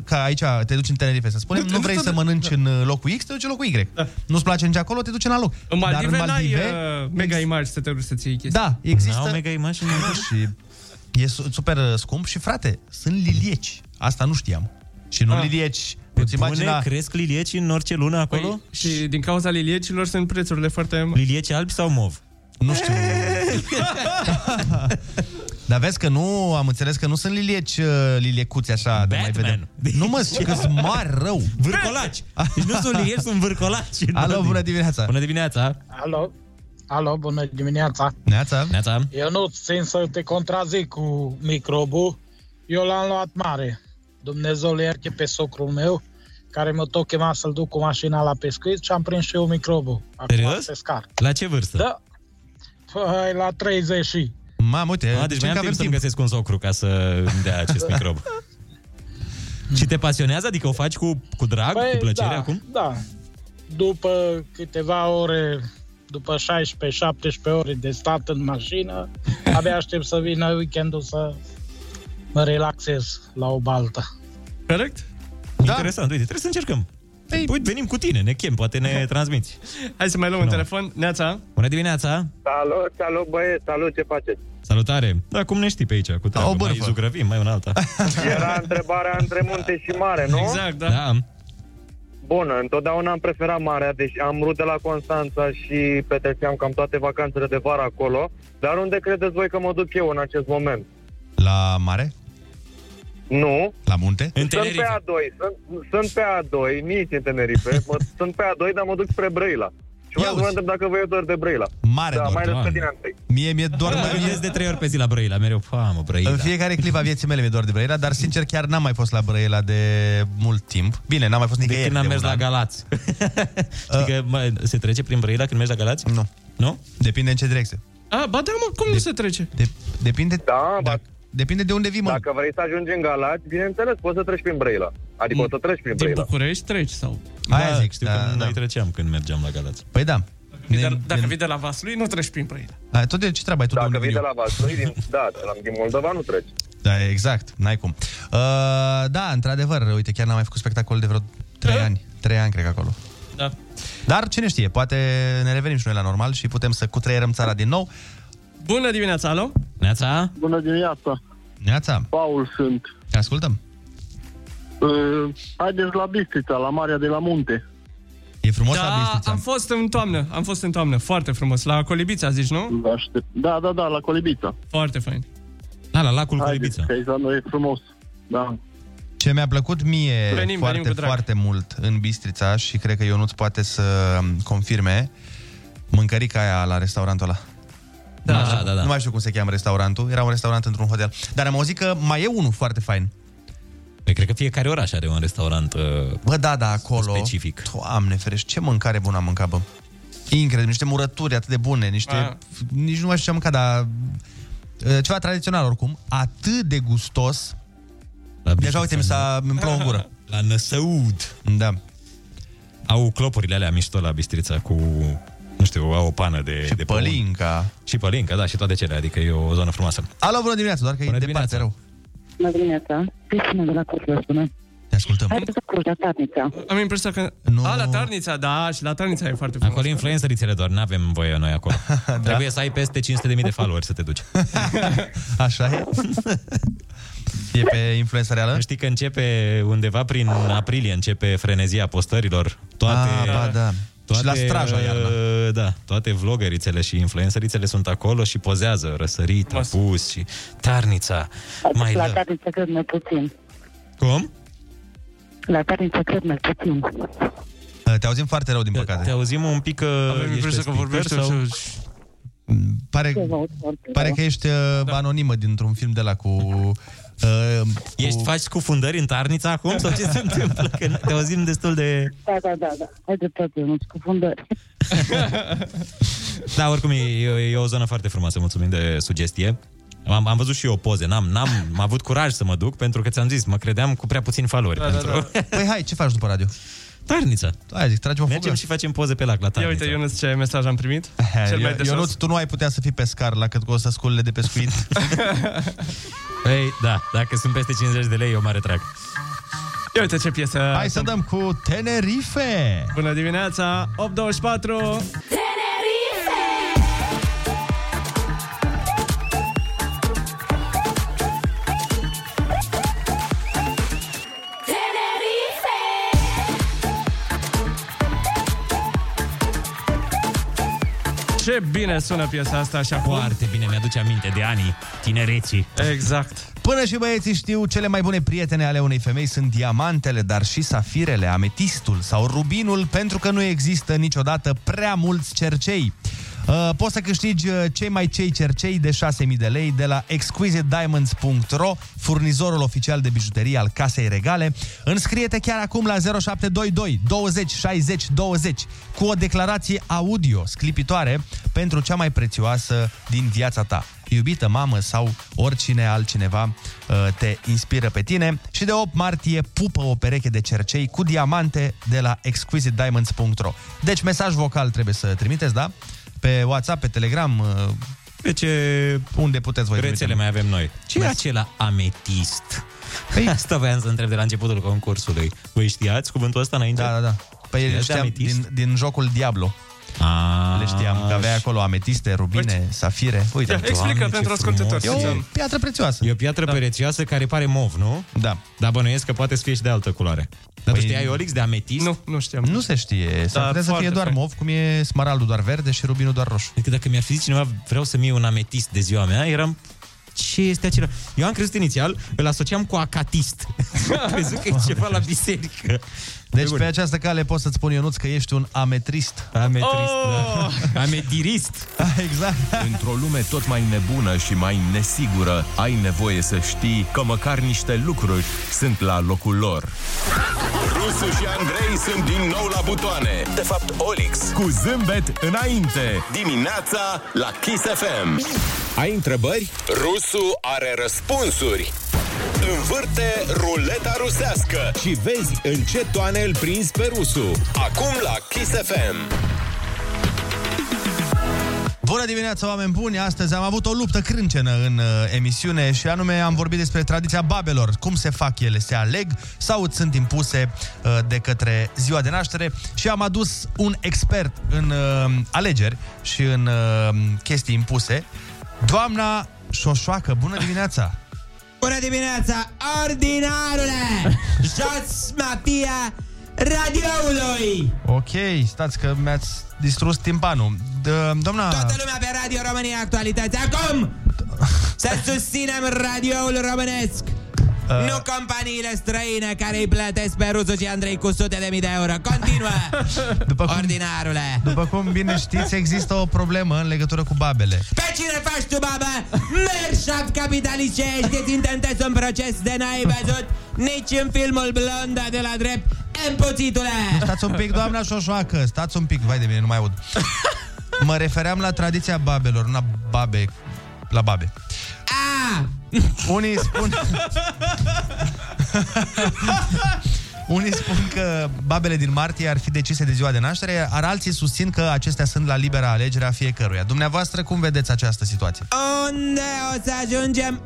ca aici te duci în Tenerife, să spunem, nu vrei să mănânci în locul X, te duci în locul Y. Nu-ți place nici acolo, te duci în alt loc. În Maldive n-ai mega imagini să te duci să-ți iei chestii. Da, există. N-au mega imagini și e super scump și, frate, sunt lilieci. Asta nu știam. Și nu lilieci. Cresc lilieci în orice lună acolo? Păi, și din cauza liliecilor sunt prețurile foarte mari. Lilieci albi sau mov? Nu știu. Dar vezi că nu, am înțeles că nu sunt liliecuți așa de mai vedem. Nu mă zici că sunt mari rău. Vârcolaci. Deci nu sunt lilieci, sunt vârcolaci. Alo, bună dimineața. Bună dimineața. Alo, bună dimineața. Neața. Eu nu țin să te contrazic cu microbul. Eu l-am luat mare. Dumnezeu le ierte pe socrul meu, care mă tot chema să-l duc cu mașina la pescuit și am prins și eu microbul. Acum se scar. La ce vârstă? Da. Păi, la 30 și... Mamă, uite, deci mai am timp să-mi găsesc un socru ca să-mi dea acest microb. Și te pasionează? Adică o faci cu drag, păi, cu plăcere acum? Da. După câteva ore, după 16-17 ore de stat în mașină, abia aștept să vină weekendul să mă relaxez la o baltă. Corect? Da. Interesant, uite, trebuie să încercăm. Uite, venim cu tine, ne chem, poate ne transmiți. Hai să mai luăm un telefon. Neața. Bună dimineața. Salut băieți, salut, ce faceți? Salutare. Da, cum ne știi pe aici, cu treabă, mai zugrăvim, mai una alta. Era întrebarea între munte și mare, nu? Exact, da. Bună, întotdeauna am preferat marea, deci am rute la Constanța și petreceam cam toate vacanțele de vară acolo, dar unde credeți voi că mă duc eu în acest moment? La mare? Nu. La munte? Sunt pe A2, sunt pe A2, nici în Tenerife, sunt pe A2, dar mă duc spre Brăila. Și vreau să vă întreb dacă vă e doar de Brăila. Mare doar. Da, mai ales pe din Andrei. Mi-e doar de 3 ori pe zi la Brăila, mereu, Brăila. În fiecare clip a vieții mele mi-e doar de Brăila, dar sincer chiar n-am mai fost la Brăila de mult timp. Bine, n-am mai fost nicăieri. De când am mers la Galați. Știi că se trece prin Brăila când mergi la Galați? Nu. Depinde în ce direcție. Ba da, cum nu se trece? Depinde... Da, Depinde de unde vii, mă. Dacă vrei să ajungi în Galați, bineînțeles, poți să treci prin Brăila. Adică poți să treci prin Brăila. Din București treci sau? Aia zic, știu că noi treceam când mergeam la Galați. Păi da. Dacă vii de la Vaslui, nu treci prin Brăila. A, tot de ce treabă ai tot. Dacă vii de la Vaslui, din Moldova nu treci. Da, exact, n-ai cum. Da, într-adevăr, uite, chiar n-am mai făcut spectacol de vreo 3 ani, cred, acolo. Da. Dar cine știe, poate ne revenim și noi la normal și putem să cutreierăm țara din nou. Bună dimineața, alo! Neața! Bună dimineața! Neața! Paul sunt. Te ascultăm. Haideți la Bistrița, la Marea de la Munte. E frumos la Bistrița. Am fost în toamnă, foarte frumos. La Colibița, zici, nu? Da, la Colibița. Foarte fain. La lacul Colibița. Peisajul e frumos, da. Ce mi-a plăcut mie foarte mult în Bistrița, și cred că Ionuț poate să confirme, mâncărica aia la restaurantul ăla. Da. Nu mai știu cum se cheamă restaurantul. Era un restaurant într-un hotel. Dar am auzit că mai e unul foarte fain. Eu cred că fiecare oraș are un restaurant acolo, specific. Doamne ferești, ce mâncare bună am mâncat, bă. Incredibil, niște murături atât de bune, nici nu mai știu ce am mâncat, dar ceva tradițional oricum, atât de gustos. Deja uite, mi-mi plouă în gură. La Năsăud. Da. Au clopurile alea mișto la Bistrița cu, nu știu, au o pană de pălinca. Și pălinca, da, și toate cele, adică e o zonă frumoasă. Alo, bună dimineața, doar că bună e departe rău. Bună dimineața. Cristina de la Cluj, bună. Te ascultăm. Hai să Cluj, la Tarnița. Am impresia că... No. La Tarnița, da, și la Tarnița e foarte frumos. Acolo influencerițele doar, n-avem voie noi acolo. Da? Trebuie să ai peste 500.000 de followeri să te duci. Așa e? E pe influența reală? Știi că începe undeva prin aprilie, începe frenezia postărilor. Toate, și la straja iarna. Da, toate vlogerițele și influencerițele sunt acolo și pozează răsărit, apus și Tarnița. Mai la Tarnița cred mai puțin. Cum? La Tarnița cred mai puțin. Te auzim foarte rău, din păcate. Te auzim un pic că ești că vorbești sau... Pare că ești anonimă dintr-un film de la cu... faci scufundări în Tarnița acum? Sau ce se întâmplă? Că te auzim destul de... Da. Hai dreptate, nu scufundări. Da, oricum e o zonă foarte frumoasă. Mulțumim de sugestie. Am văzut și eu poze. Am avut curaj să mă duc, pentru că ți-am zis, mă credeam cu prea puțini followeri. Da. Păi hai, ce faci după radio? Tarnița. Hai, zic, tragem o fugă. Mergem și facem poze pe lac la Tarnița. Ia uite, Ionuț, ce mesaj am primit. Ionuț, tu nu ai putea să fii pescar la cât costă sculele de pescuit. Păi, da, dacă sunt peste 50 de lei, eu mare trag. Ia uite ce piesă. Hai să dăm cu Tenerife. Bună dimineața, 8.24. Ce bine sună piesa asta și acum. Foarte bine, mi-aduce aminte de anii tinereții. Exact. Până și băieții știu, cele mai bune prietene ale unei femei sunt diamantele, dar și safirele, ametistul sau rubinul, pentru că nu există niciodată prea mulți cercei. Poți să câștigi cei cercei de 6.000 de lei de la ExquisiteDiamonds.ro, furnizorul oficial de bijuterie al Casei Regale. Înscrie-te chiar acum la 0722 20 60 20 cu o declarație audio sclipitoare pentru cea mai prețioasă din viața ta. Iubită mamă sau oricine altcineva te inspiră pe tine. Și de 8 martie pupă o pereche de cercei cu diamante de la ExquisiteDiamonds.ro. Deci mesaj vocal trebuie să trimiteți, da? Pe WhatsApp, pe Telegram, pe ce... unde puteți voi. Rețele mai avem noi. Ce e acela ametist? Păi... Asta voiam să întreb de la începutul concursului. Voi știați cuvântul ăsta înainte? Da. Păi le știam din jocul Diablo. Le știam că avea acolo ametiste, rubine, safire. Uite, explică pentru ascultători. E o piatră prețioasă. E o piatră prețioasă care pare mov, nu? Da. Dar bănuiesc că poate să fie și de altă culoare. Dar tu știai, Olix, de ametist? Nu știam. Nu se știe. S-ar putea să fie doar mov, cum e smaraldul doar verde și rubinul doar roșu. Adică dacă mi-ar fi zis cineva, vreau să-mi iei un ametist de ziua mea, eram... Ce este acela? Eu am crezut inițial, îl asociam cu acatist. Am crezut că e ceva la biserică. Deci pe această cale pot să-ți spun, Ionuț, că ești un ametrist. Da. Ametirist. Exact. Într-o lume tot mai nebună și mai nesigură, ai nevoie să știi că măcar niște lucruri sunt la locul lor. Rusu și Andrei sunt din nou la butoane. De fapt, Olix. Cu zâmbet înainte. Dimineața la Kiss FM. Ai întrebări? Rusu are răspunsuri. Învârte ruleta rusească și vezi în ce toane îl prinzi pe Rusu. Acum la Kiss FM. Bună dimineața, oameni buni! Astăzi am avut o luptă crâncenă în emisiune și anume am vorbit despre tradiția babelor. Cum se fac ele? Se aleg sau îți sunt impuse de către ziua de naștere? Și am adus un expert în alegeri și în chestii impuse. Doamna Șoșoacă, bună dimineața! Bună dimineața, ordinarule! Jos mafia radioului! Ok, stați că mi-ați distrus timpanul. Doamna... Toată lumea pe Radio România Actualități, acum! Să susținem radioul românesc! Nu companiile străine care îi plătesc pe Rusu și Andrei cu sute de mii de euro. Continuă, ordinarule! După cum bine știți, există o problemă în legătură cu babele. Pe cine faci tu babă? Merșav capitalicești, intenteți un proces de n-ai văzut nici în filmul Blonda de la drept, împuțitule! Nu, stați un pic, doamna Șoșoacă, stați un pic, vai de mine, nu mai aud. Mă refeream la tradiția babelor, nu la babe, la babe. A! Unii spun unii spun că babele din martie ar fi decise de ziua de naștere, iar alții susțin că acestea sunt la libera alegere a fiecăruia. Dumneavoastră, cum vedeți această situație? Unde o să ajungem?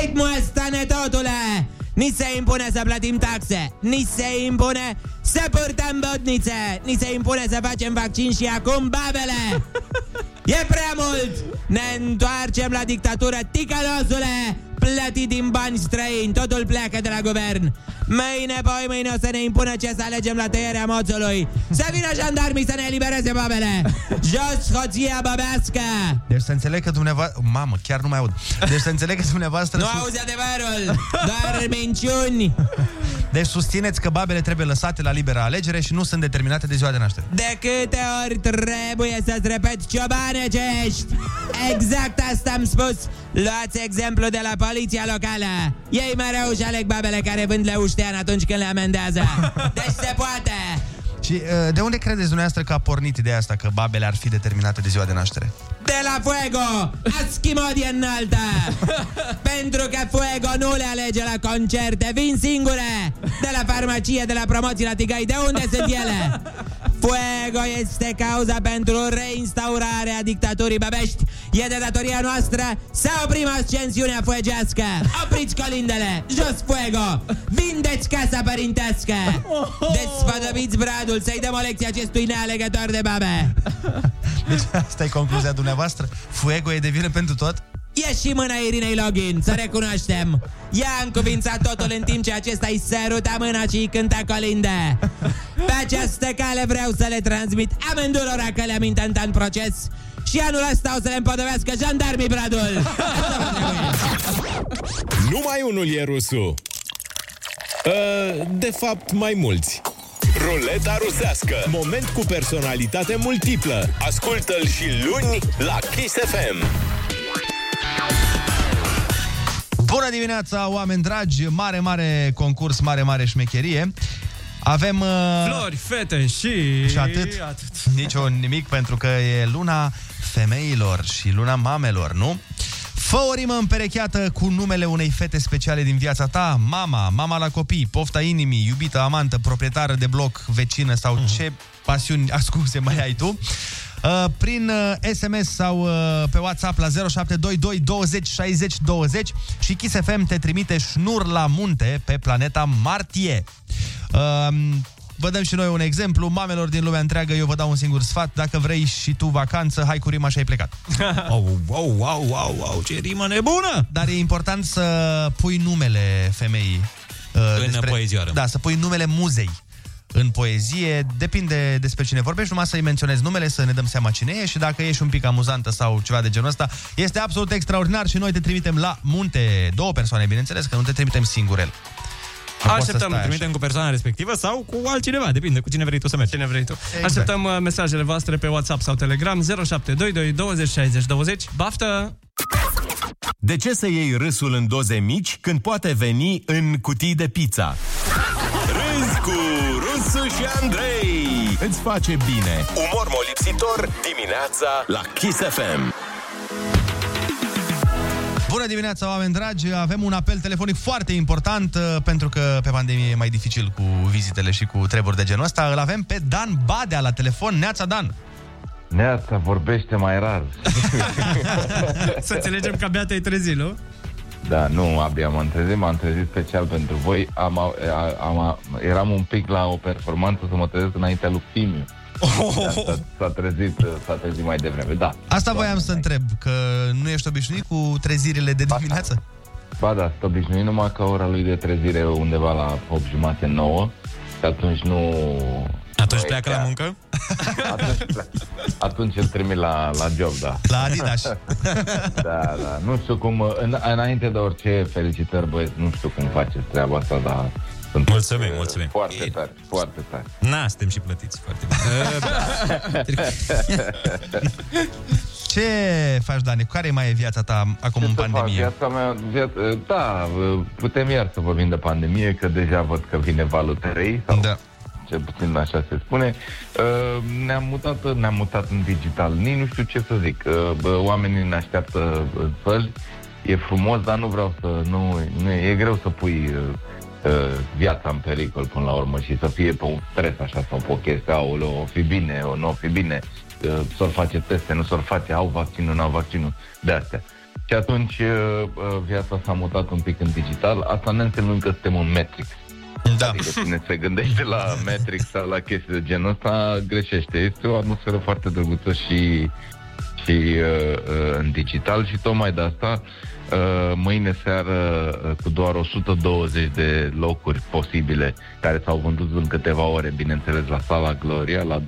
Ritmul ăsta, netotule! Ni se impune să plătim taxe, ni se impune să purtăm botnițe, ni se impune să facem vaccin și acum babele! E prea mult! Ne întoarcem la dictatură, ticălosule! Plătit din bani străini, totul pleacă de la guvern. Mâine, poi mâine o să ne impună ce să alegem la tăierea moțului. Să vină jandarmii să ne elibereze babele. Jos hoția babească. Deci să înțeleg că dumneavoastră... Mamă, chiar nu mai aud. Deci să înțeleg că dumneavoastră... Nu auzi adevărul, doar minciuni. Deci susțineți că babele trebuie lăsate la libera alegere și nu sunt determinate de ziua de naștere. De câte ori trebuie să-ți repet, ciobane ce ești? Exact asta am spus. Luați exemplu de la poliția locală. Ei mereu își aleg babele care vând la uștean atunci când le amendează. Deci se poate. Și de unde credeți dumneavoastră că a pornit ideea asta că babele ar fi determinate de ziua de naștere? De la Fuego, Aschimodie înaltă. Pentru că Fuego nu le alege la concerte, vin singure. De la farmacie, de la promoții la tigai, de unde sunt ele? Fuego este cauza pentru reinstaurarea dictaturii babești. E de datoria noastră să oprim ascensiunea fuegească. Opriți colindele, jos Fuego. Vindeți casa părintească. Desfădăbiți bradul, să-i dăm o lecție acestui nealegător de babe. Deci asta e concluzia dumneavoastră? Fuego e de vină pentru tot? E și mâna Irinei Login, să recunoaștem. Ea a încuvințat totul în timp ce acesta îi săruta mâna și îi cânta colinde. Pe această cale vreau să le transmit amândurora că le-am intentat în proces și anul ăsta o să le împodobească jandarmii bradul. Numai unul e Rusu. De fapt, mai mulți. Ruleta rusească. Moment cu personalitate multiplă. Ascultă-l și luni la Kiss FM. Bună dimineața, oameni dragi! Mare, mare concurs, mare, mare șmecherie. Avem... flori, fete și atât. Niciun nimic, pentru că e luna femeilor și luna mamelor, nu? Fă o rimă împerecheată cu numele unei fete speciale din viața ta. Mama, mama la copii, pofta inimii, iubită, amantă, proprietară de bloc, vecină sau ce pasiuni ascunse mai ai tu. Prin SMS sau pe WhatsApp la 0722 20 60 20 și Kiss FM te trimite șnur la munte pe planeta Martie. Vă dăm și noi un exemplu. Mamelor din lumea întreagă, eu vă dau un singur sfat. Dacă vrei și tu vacanță, hai cu rima și ai plecat. Au, ce rimă nebună! Dar e important să pui numele femeii în poezioară. Da, să pui numele muzei în poezie, depinde despre cine vorbești, numai să-i menționezi numele, să ne dăm seama cine e și dacă ești un pic amuzantă sau ceva de genul ăsta, este absolut extraordinar și noi te trimitem la munte, două persoane, bineînțeles, că nu te trimitem singur el. Așteptăm, trimitem cu persoana respectivă sau cu altcineva, depinde cu cine vrei tu să mergi. Cine vrei tu. Exact. Așteptăm mesajele voastre pe WhatsApp sau Telegram 0722 20 60 20. Baftă! De ce să iei râsul în doze mici când poate veni în cutii de pizza? Râs cu Rusu și Andrei. Îți face bine. Umor molipsitor dimineața la Kiss FM. Bună dimineața, oameni dragi! Avem un apel telefonic foarte important, pentru că pe pandemie e mai dificil cu vizitele și cu treburi de genul ăsta. Îl avem pe Dan Badea la telefon. Neața, Dan! Neața, vorbește mai rar. Să înțelegem că abia te-ai trezit, nu? Da, nu, abia m-am trezit special pentru voi. Eram un pic la o performanță să mă trezesc înaintea lui Timiu. S-a trezit mai devreme, da. Asta voiam să întreb, că nu ești obișnuit cu trezirile de dimineață? Ba da, sunt obișnuit, numai că ora lui de trezire undeva la 8:30-9. Și atunci nu... Atunci pleacă la muncă? Atunci îl trimit la job, da. La Adidas. Da, nu știu cum, înainte de orice, felicitări, băieți, nu știu cum faceți treaba asta, dar... Mulțumim. Foarte tare. Na, suntem și plătiți foarte bine. Ce faci, Dani? Care mai e viața ta acum în pandemie? Viața mea, putem iar să vorbim de pandemie, că deja văd că vine valul 3 sau... Da. Cel puțin așa se spune. Ne-am mutat în digital. Nici nu știu ce să zic. Oamenii ne așteaptă în săli. E frumos, dar nu vreau să... Nu, e greu să pui viața în pericol până la urmă și să fie pe un stres așa sau pe o chestie, aoleu, o fi bine, o nu o fi bine, s-or face teste, nu s-or face, au vaccinul, n-au vaccinul, de astea. Și atunci viața s-a mutat un pic în digital, asta ne însemnând că suntem în Matrix. Da. Adică cine se gândește la Matrix sau la chestii de genul ăsta, greșește. Este o atmosferă foarte drăguță și în digital și tocmai de asta mâine seară, cu doar 120 de locuri posibile care s-au vândut în câteva ore, bineînțeles la Sala Gloria, la 20:30,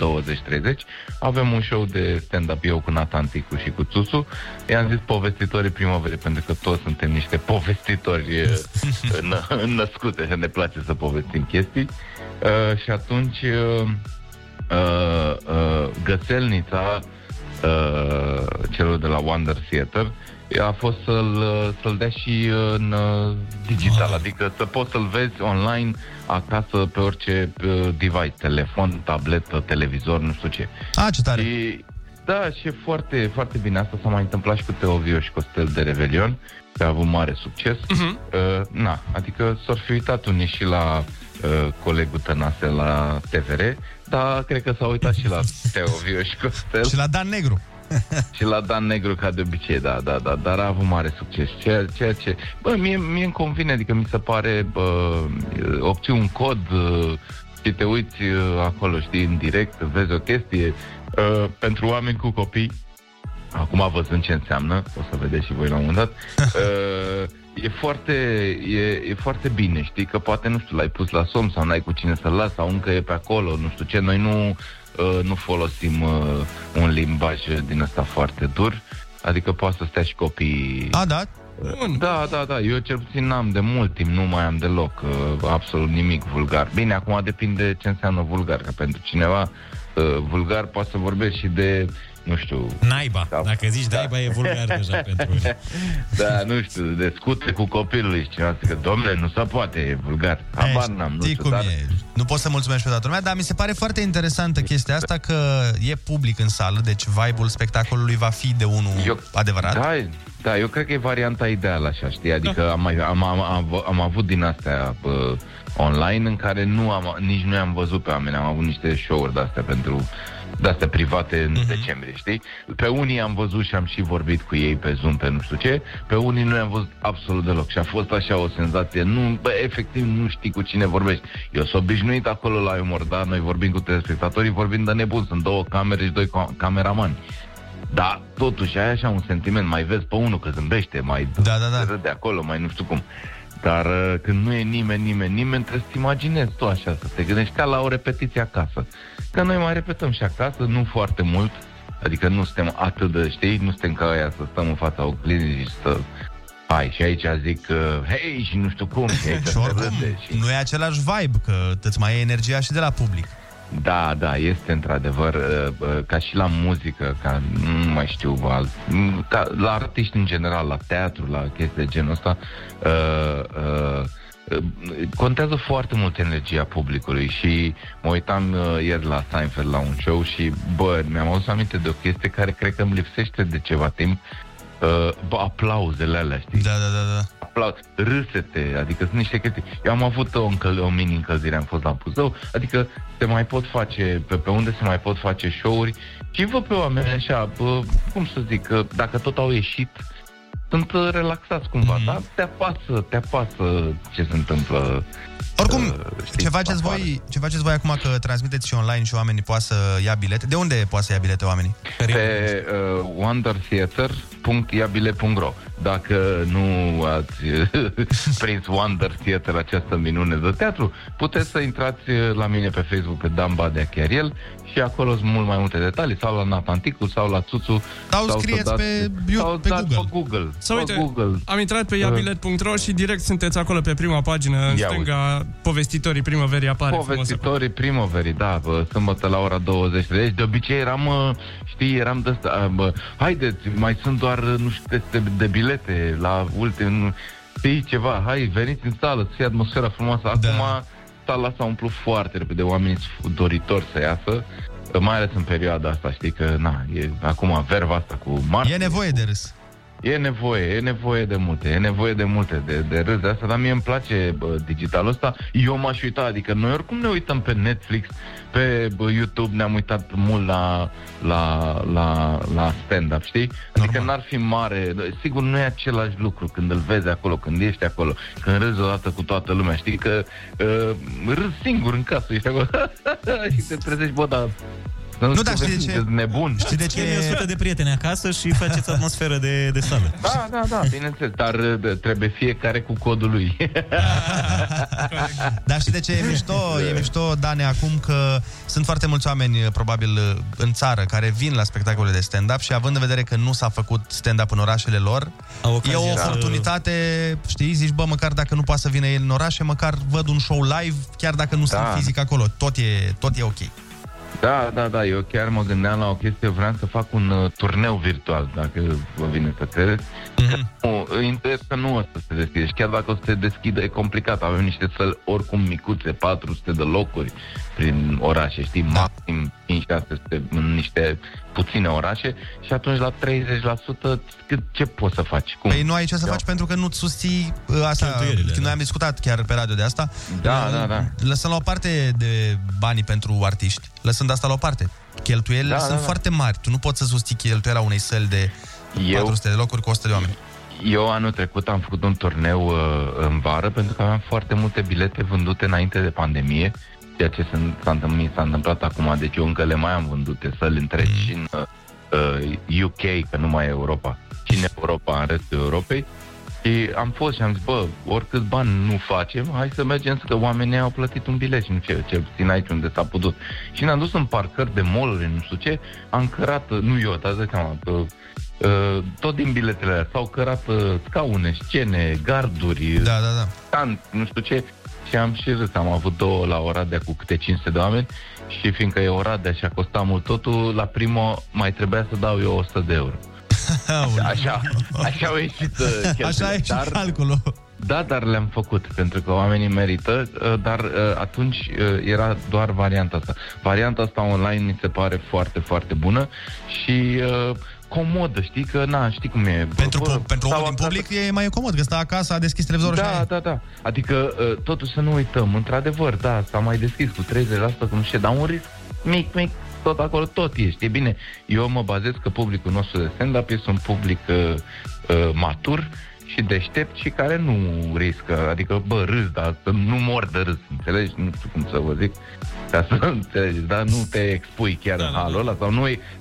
avem un show de stand-up, eu cu Natanticu și cu Țuțu. I-am zis povestitorii primăverii, pentru că toți suntem niște povestitori născute și ne place să povestim chestii. Și atunci găselnița celor de la Wonder Theater a fost să-l dea și în digital, adică să poți să-l vezi online, acasă, pe orice device, telefon, tabletă, televizor, nu știu ce. Ce tare! Și, da, și e foarte, foarte bine. Asta s-a mai întâmplat și cu Teovio și Costel de Revelion, că a avut mare succes. Uh-huh. Adică s-ar fi uitat unii și la colegul Tănase la TVR, dar cred că s-a uitat și la Teovio și Costel. Și la Dan Negru. Și la Dan Negru, ca de obicei, da, dar a avut mare succes. Ceea ce... Bă, mie îmi convine, adică mi se pare... obții un cod și te uiți acolo, știi, în direct, vezi o chestie. Pentru oameni cu copii, acum văzând ce înseamnă, o să vedeți și voi la un moment dat, e foarte bine, știi, că poate, nu știu, l-ai pus la somn sau n-ai cu cine să-l las, sau încă e pe acolo, nu știu ce, noi nu folosim un limbaj din ăsta foarte dur. Adică poate să stea și copiii. Da? Da, eu cel puțin n-am de mult timp, nu mai am deloc absolut nimic vulgar. Bine, acum depinde ce înseamnă vulgar, că pentru cineva vulgar poate să vorbești și de, nu știu... Naiba, sau... dacă zici naiba e vulgar deja pentru mine. Da, nu știu, de scute cu copilul și cineva zice, domnule, nu se poate, e vulgar. Habar n-am, nu știu, dar... Nu pot să mulțumesc pe toată lumea, dar mi se pare foarte interesantă chestia asta că e public în sală, deci vibe-ul spectacolului va fi de unul adevărat. Da, eu cred că e varianta ideală așa, știi? Adică am avut din astea online în care nici nu am văzut pe oameni, am avut niște show-uri de-astea de-astea private în decembrie, știi? Pe unii am văzut și am și vorbit cu ei pe Zoom, pe nu știu ce, pe unii nu am văzut absolut deloc și a fost așa o senzație, efectiv nu știi cu cine vorbești. Eu sunt obișnuit acolo la umor, dar noi vorbim cu telespectatorii, vorbim de nebun, sunt două camere și doi cameramani. Dar totuși ai așa un sentiment, mai vezi pe unul că zâmbește, mai râde acolo, mai nu știu cum. Dar când nu e nimeni, trebuie să-ți imaginezi tu așa, să te gândești ca la o repetiție acasă. Că noi mai repetăm și acasă, nu foarte mult, adică nu suntem atât de, știi, nu suntem ca aia să stăm în fața oglinzii și să... Și aici zic, hei, și nu știu cum, și aici se râde. Și... nu e același vibe, că îți mai e energia și de la public. Da, este într-adevăr, ca și la muzică, ca nu mai știu, ca la artiști în general, la teatru, la chestii de genul ăsta, contează foarte mult energia publicului. Și mă uitam ieri la Seinfeld la un show și, bă, mi-am adus aminte de o chestie care cred că îmi lipsește de ceva timp. aplauzele alea, știi? Da, da, da, da. Râsete, adică sunt niște chestii. Eu am avut o mini-încălzire, am fost la Buzău, adică se mai pot face, pe unde se mai pot face show-uri și vă pe oameni așa, cum să zic, dacă tot au ieșit, sunt relaxați cumva, dar te apasă ce se întâmplă. Oricum, știi, ce faceți voi acum că transmiteți și online și oamenii poate să ia bilete? De unde poate să ia bilete oamenii? Pe wondertheater.iabile.ro. Dacă nu ați prins Wonder Theater, această minune de teatru, puteți să intrați la mine pe Facebook, pe Dan Badea, chiar el, și acolo sunt mult mai multe detalii, sau la Natanticu, sau la Țuțu, sau scrieți pe Google. Sau uite, Google. Am intrat pe iabilet.ro și direct sunteți acolo pe prima pagină, în stânga, povestitorii primăverii apare. Povestitorii primăverii, da, sâmbătă la ora 20. Deci, de obicei eram de asta, haideți, mai sunt doar, nu știu, teste de bilete la ultim, știi ceva, hai, veniți în sală, să fie atmosfera frumoasă. Acum sala s-a umplut foarte repede, oamenii sunt doritori să iasă, mai ales în perioada asta, știi că, acum verba asta cu martie. E nevoie de râs. E nevoie de multe de râs de asta, dar mie îmi place digitalul ăsta, eu m-aș uita, adică noi oricum ne uităm pe Netflix, pe YouTube, ne-am uitat mult la stand-up, știi? Adică normal. N-ar fi mare, sigur nu e același lucru când îl vezi acolo, când ești acolo, când râzi odată cu toată lumea, știi că râzi singur în casă, ești acolo și te trezești, bă, dar... Nu, dar știi de ce? Nebun. Știi de ce? 100 de prieteni acasă și faceți atmosferă de sală. Da, da, da, bineînțeles, dar trebuie fiecare cu codul lui. Dar știi de ce e mișto, Dane, acum că sunt foarte mulți oameni, probabil, în țară, care vin la spectacole de stand-up și având în vedere că nu s-a făcut stand-up în orașele lor, e o oportunitate, știi, zici, bă, măcar dacă nu poate să vină el în orașe, măcar văd un show live, chiar dacă nu sunt fizic acolo, tot e ok. Da, da, da, eu chiar mă gândeam la o chestie, vreau să fac un turneu virtual, dacă vă vine să credeți. Interes că nu o să se deschide, și chiar dacă o să se deschidă, e complicat, avem niște săli oricum micuțe, 400 de locuri prin orașe, știi, maxim 5-600 în niște puține orașe, și atunci la 30% ce poți să faci? Cum? Păi nu ai ce să faci pentru că nu-ți susții asta, când noi am discutat chiar pe radio de asta, lăsăm la o parte de banii pentru artiști, lăsând asta la o parte. Cheltuielile sunt foarte mari. Tu nu poți să susții cheltuiala unei săli de 400 de locuri cu 100 de oameni. Eu anul trecut am făcut un turneu în vară pentru că aveam foarte multe bilete vândute înainte de pandemie. Ceea ce s-a întâmplat acum, deci eu încă le mai am vândute săli întregi și în UK, că nu mai e Europa, și în Europa, în restul Europei. Și am fost și am zis, bă, oricât bani nu facem, hai să mergem, că oamenii au plătit un bilet și nu știu, cel puțin aici unde s-a putut. Și ne-am dus în parcări de mall-uri, nu știu ce, am cărat, nu eu, dar tot din biletele alea, s-au cărat scaune, scene, garduri, stand, nu știu ce. Și am și râs, am avut două la Oradea cu câte 500 de oameni și fiindcă e Oradea și a costat mult totul, la primul mai trebuia să dau eu 100 de euro. Așa au ieșit calculul. Da, dar le-am făcut, pentru că oamenii merită, dar atunci era doar varianta asta. Varianta asta online mi se pare foarte, foarte bună și... comodă, știi că, știi cum e. Pentru omul din public e mai comod, că stă acasă, a deschis televizorul și aia. Da. Adică, totuși să nu uităm, într-adevăr, s-a mai deschis cu 30%, cum știu, dar un risc mic, tot acolo, tot ești. E bine, eu mă bazez că publicul nostru de stand-up este un public matur și deștept și care nu riscă, adică, bă, râzi, dar nu mor de râs, înțelegi? Nu știu cum să vă zic, ca să înțelegi, dar nu te expui chiar în halul ăla,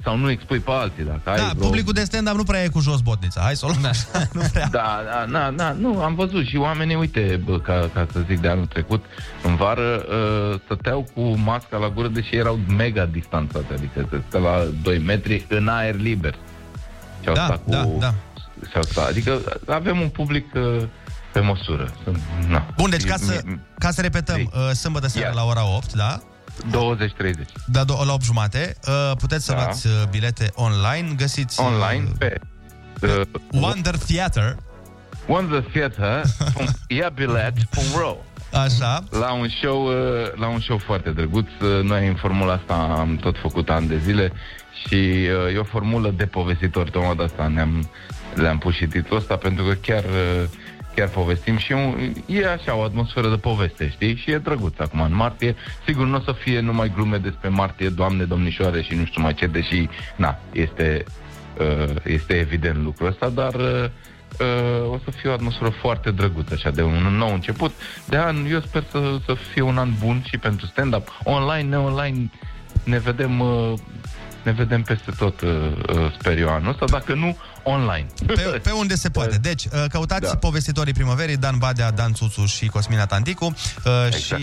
sau nu expui pe alții, dacă ai publicul de stand-up nu prea e cu jos botnița, hai să o luăm așa, nu prea. Nu, am văzut și oamenii, uite, ca să zic, de anul trecut, în vară, stăteau cu masca la gură, deși erau mega distanțate, adică se stă la 2 metri în aer liber. Și adică avem un public pe măsură. Bun, deci ca să repetăm, sâmbătă seara la ora 8, da? 20:30. Da, la 8:30. Puteți să luați bilete online, găsiți online pe Wonder Theater. Wondertheater.iabilet.ro Așa. La un show foarte drăguț. Noi în formula asta am tot făcut ani de zile. Și e o formulă de povestitori. Tocmai de asta le-am pus și titlul ăsta, pentru că chiar povestim și e așa o atmosferă de poveste, știi? Și e drăguț acum în martie. Sigur, nu o să fie numai glume despre martie, doamne, domnișoare și nu știu mai ce, deși, na, este evident lucrul ăsta, dar o să fie o atmosferă foarte drăguță, așa, de un nou început de an. Eu sper să fie un an bun și pentru stand-up. Online, ne-online, ne vedem peste tot, sper eu, anul ăsta, dacă nu, online. Pe unde se poate. Deci, căutați povestitorii primăverii, Dan Badea, Dan Țuțu și Cosmin Natanticu, exact. Și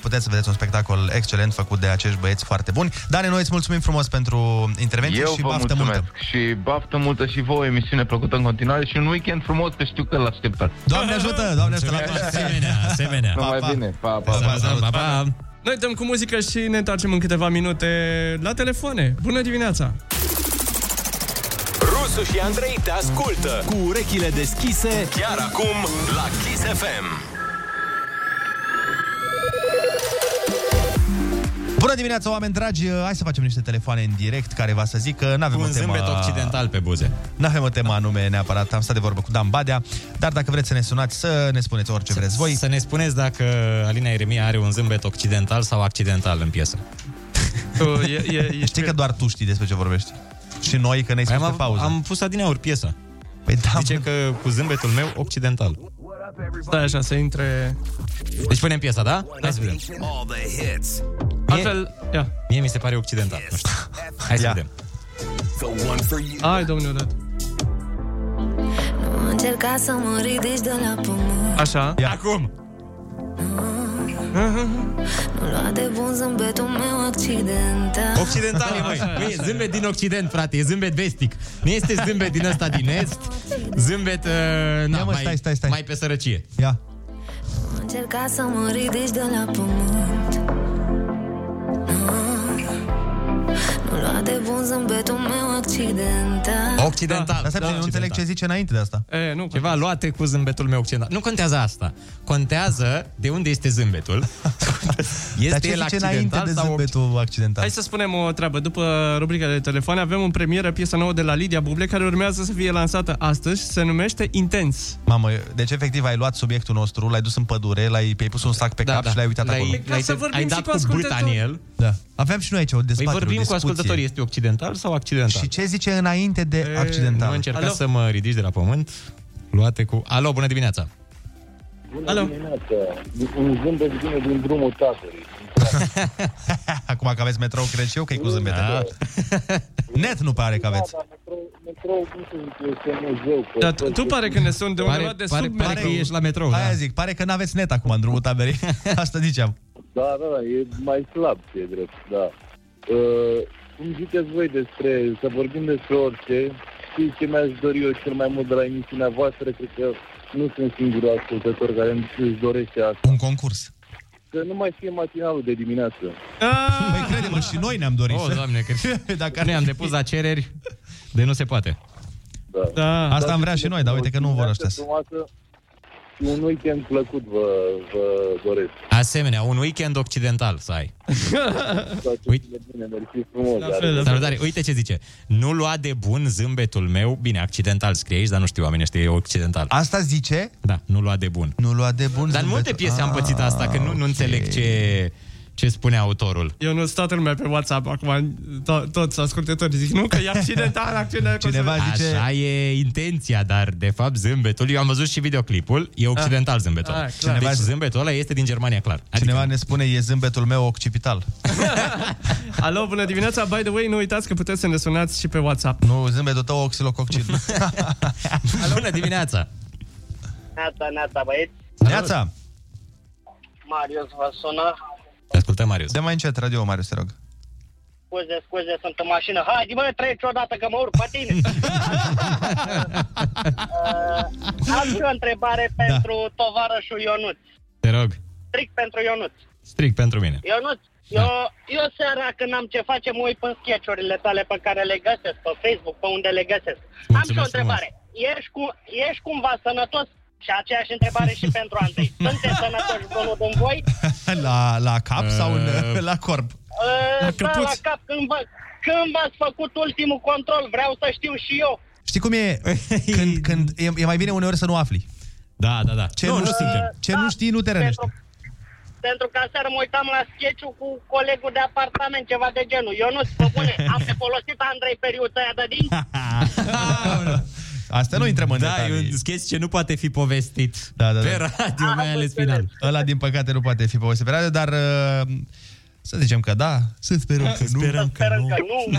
puteți să vedeți un spectacol excelent făcut de acești băieți foarte buni. Dane, noi îți mulțumim frumos pentru intervenție și baftă multă. Și baftă multă și vouă, emisiune plăcută în continuare și un weekend frumos, că știu că l-așteptați. Doamne ajută! Doamne ajută! Asemenea! Numai bine! Pa, pa! Pa, pa! Noi dăm cu muzică și ne întoarcem în câteva minute la telefoane. Bună dimineața! Rusu și Andrei te ascultă cu urechile deschise chiar acum la Kiss FM. Bună dimineața, oameni dragi! Hai să facem niște telefoane în direct, care va să zic că n-avem o temă... Un zâmbet occidental pe buze. N-avem o temă anume neapărat, am stat de vorbă cu Dan Badea, dar dacă vreți să ne sunați, să ne spuneți orice vreți voi. Să ne spuneți dacă Alina Eremia are un zâmbet occidental sau accidental în piesă. Știi că doar tu știi despre ce vorbești. Și noi, că ne-ai spus pe pauză. Am pus adineauri piesă. Păi da, zice că cu zâmbetul meu occidental. Stai așa, să intre... Deci punem piesa, da? Hai să vedem. Altfel, ia. Mie mi se pare occidental, nu știu. Hai să vedem. Hai, domnule, odată. Așa. Ia. Acum! Nu lua de bun zâmbetul meu accidental. Occidental e, măi. E zâmbet din Occident, frate, e zâmbet vestic. Nu este zâmbet din ăsta din Est. Zâmbet, na, mai pe sărăcie. Ia. Încerca să mă ridici de la pământ. Nu lua de bun zâmbetul meu accidental. Occidental. Dar stai, nu înțeleg ce zice înainte de asta. Nu, ceva, luate cu zâmbetul meu occidental. Nu contează asta. Contează de unde este zâmbetul. Este el accidental sau zâmbetul accidental? Hai să spunem o treabă. După rubrica de telefoane avem în premieră piesa nouă de la Lidia Buble, care urmează să fie lansată astăzi. Se numește Intens. Mamă, deci efectiv ai luat subiectul nostru, l-ai dus în pădure, l-ai pus un sac pe cap și l-ai uitat acolo. Ai dat cu bâta în el. Avem și noi aici o dezbatere. Vorbim cu ascultătorii, este occidental sau accidental? Și ce zice înainte de accidental? Nu încerca să mă ridici de la pământ, luate cu... Alo, bună dimineața! Bună dimineața! Un zâmbet vine din drumul tatării. Acum că aveți metrou, cred și eu că e cu zâmbete. Net nu pare că aveți. Dar tu pare că ne sun de undeva de sub. Pare că ești la metrou. Aia zic, pare că n-aveți net acum în drumul taberii. Asta ziceam. Da, e mai slab, e drept, da. Cum ziceți voi despre, să vorbim despre orice, știți ce mi-aș dori eu cel mai mult de la emisiunea voastră, cred că nu sunt singurul ascultător care își dorește asta. Un concurs. Să nu mai fie matinalul de dimineață. Păi crede-mă, și noi ne-am dorit. O, Doamne, că ne-am depus la cereri de nu se poate. Da. Asta am vrea și noi, dar uite că nu vor ăștia. Un weekend plăcut vă doresc. Asemenea, un weekend occidental să ai. Salutare, uite ce zice. Nu lua de bun zâmbetul meu. Bine, accidental scrie aici, dar nu știu oamenii ăștia, e occidental. Asta zice? Da, nu lua de bun. Nu lua de bun. Dar în multe piese am pățit asta, că nu înțeleg ce spune autorul. Eu nu, toată lumea pe WhatsApp acum, toți ascultătorii zic, nu, că e accidental, acțiunea. Cineva zice... Așa e intenția, dar de fapt zâmbetul, eu am văzut și videoclipul, e occidental zâmbetul. Deci zâmbetul ăla este din Germania, clar. Adică... Cineva ne spune, e zâmbetul meu occipital. Alo, bună dimineața, by the way, nu uitați că puteți să ne sunați și pe WhatsApp. Nu, zâmbetul tău oxilococcit. Alo, bună dimineața. Neața, băieți. Neața. Marius vă sună. Ascultă, Marius. De mai încet radio, Marius, te rog. Scuze, sunt în mașină. Haide, mă, treci odată că mă urc pe tine. Am și o întrebare pentru tovarășul Ionuț. Te rog. Strict pentru Ionuț. Strict pentru mine. Ionuț, eu seara când am ce face, mă uit în sketch-urile tale pe care le găsesc pe Facebook, pe unde le găsesc. Mulțumesc. Am și o întrebare. Ești cumva sănătos Și aceeași întrebare și pentru Andrei. Sunteți sănătoși bunul din voi? La cap sau la corp? Da, la cap. Când v-ați făcut ultimul control? Vreau să știu și eu. Știi cum e? Când e mai bine uneori să nu afli. Da, da, da. Ce nu știi, nu știi, nu te rănești. Pentru că aseară mă uitam la sketch-ul cu colegul de apartament, ceva de genul. Eu nu spun, bune, am folosit Andrei periuța aia de din? Asta nu intrăm în detalii. Da, e un sketch ce nu poate fi povestit. Da, da, da. Pe radio, mai ales final. Ăla, din păcate, nu poate fi povestit pe radio, dar... să zicem că da, să sperăm că nu. Sperăm că nu.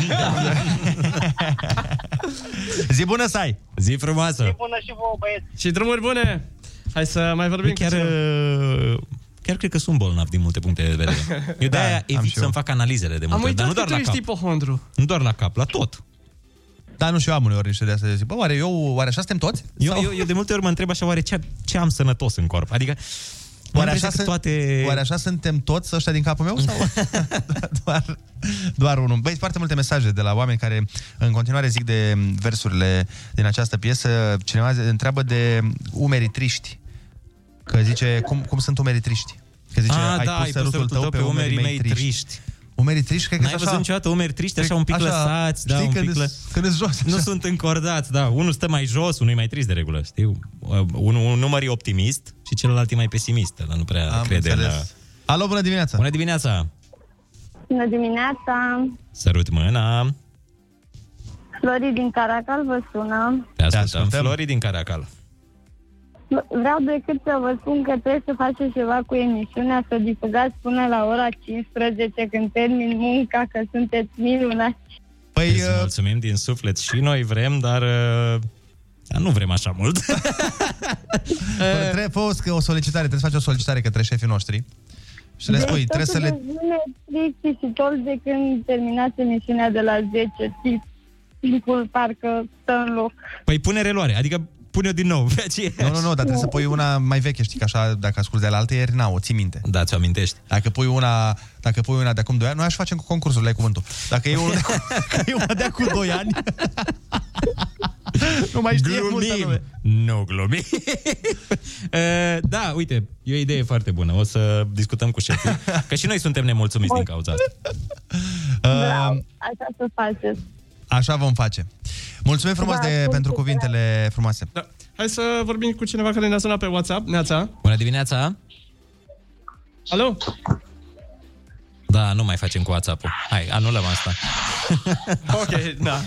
Zi bună să ai! Zi frumoasă! Zi bună și vouă, băieți! Și drumuri bune! Hai să mai vorbim. Chiar cred că sunt bolnav din multe puncte de vedere. Eu de-aia evit să-mi fac analizele de multe, dar nu doar la cap. Nu doar la cap, la tot. Dar nu, și eu am uneori niște de astea de zic, bă, oare așa suntem toți? Eu de multe ori mă întreb așa, oare ce am sănătos în corp? Adică, oare așa suntem toți ăștia din capul meu? Sau doar unul? Băi, foarte multe mesaje de la oameni care în continuare zic de versurile din această piesă. Cineva întreabă de umerii triști. Că zice, cum sunt umerii triști? Că zice, ai pus sărutul tău pe umerii mei triști. Umerii triști, cred că așa... N-ai văzut niciodată umeri triști, așa un pic așa, lăsați, știi, da, un pic jos, nu sunt încordați, da. Unul stă mai jos, unul e mai trist de regulă, știi? Unul număr e optimist și celălalt e mai pesimist, dar nu prea crede la... Alo, bună dimineața! Bună dimineața! Bună dimineața! Sărut mâna! Florii din Caracal vă sună. Te ascultăm, Florii din Caracal. Vreau decât să vă spun că trebuie să faceți ceva cu emisiunea, să difugați până la ora 15 când termin munca, că sunteți minunați. Păi, mulțumim din suflet și noi vrem, dar nu vrem așa mult. Trebuie să faci o solicitare către șefii noștri și le spui, trebuie să le... Deci și tot de când terminați emisiunea de la 10, timpul parcă stă în loc. Păi pune reluare, adică pune-o din nou. Nu, dar trebuie să pui una mai veche, știi, că așa, dacă asculti de la altă ieri, o ții minte. Da, ți-o amintești. Dacă pui una de acum 2 ani, noi așa facem cu concursul, ai cuvântul. Dacă e una de acum 2 ani, nu mai știe multă lume. Nu glumim. Da, uite, e o idee foarte bună. O să discutăm cu șeful, că și noi suntem nemulțumiți din cauza asta. Așa să faceți. Așa vom face. Mulțumim frumos pentru cuvintele frumoase. Da. Hai să vorbim cu cineva care ne-a sunat pe WhatsApp. Neața. Bună dimineața. Alo. Da, nu mai facem cu WhatsApp-ul. Hai, anulăm asta. Ok, da.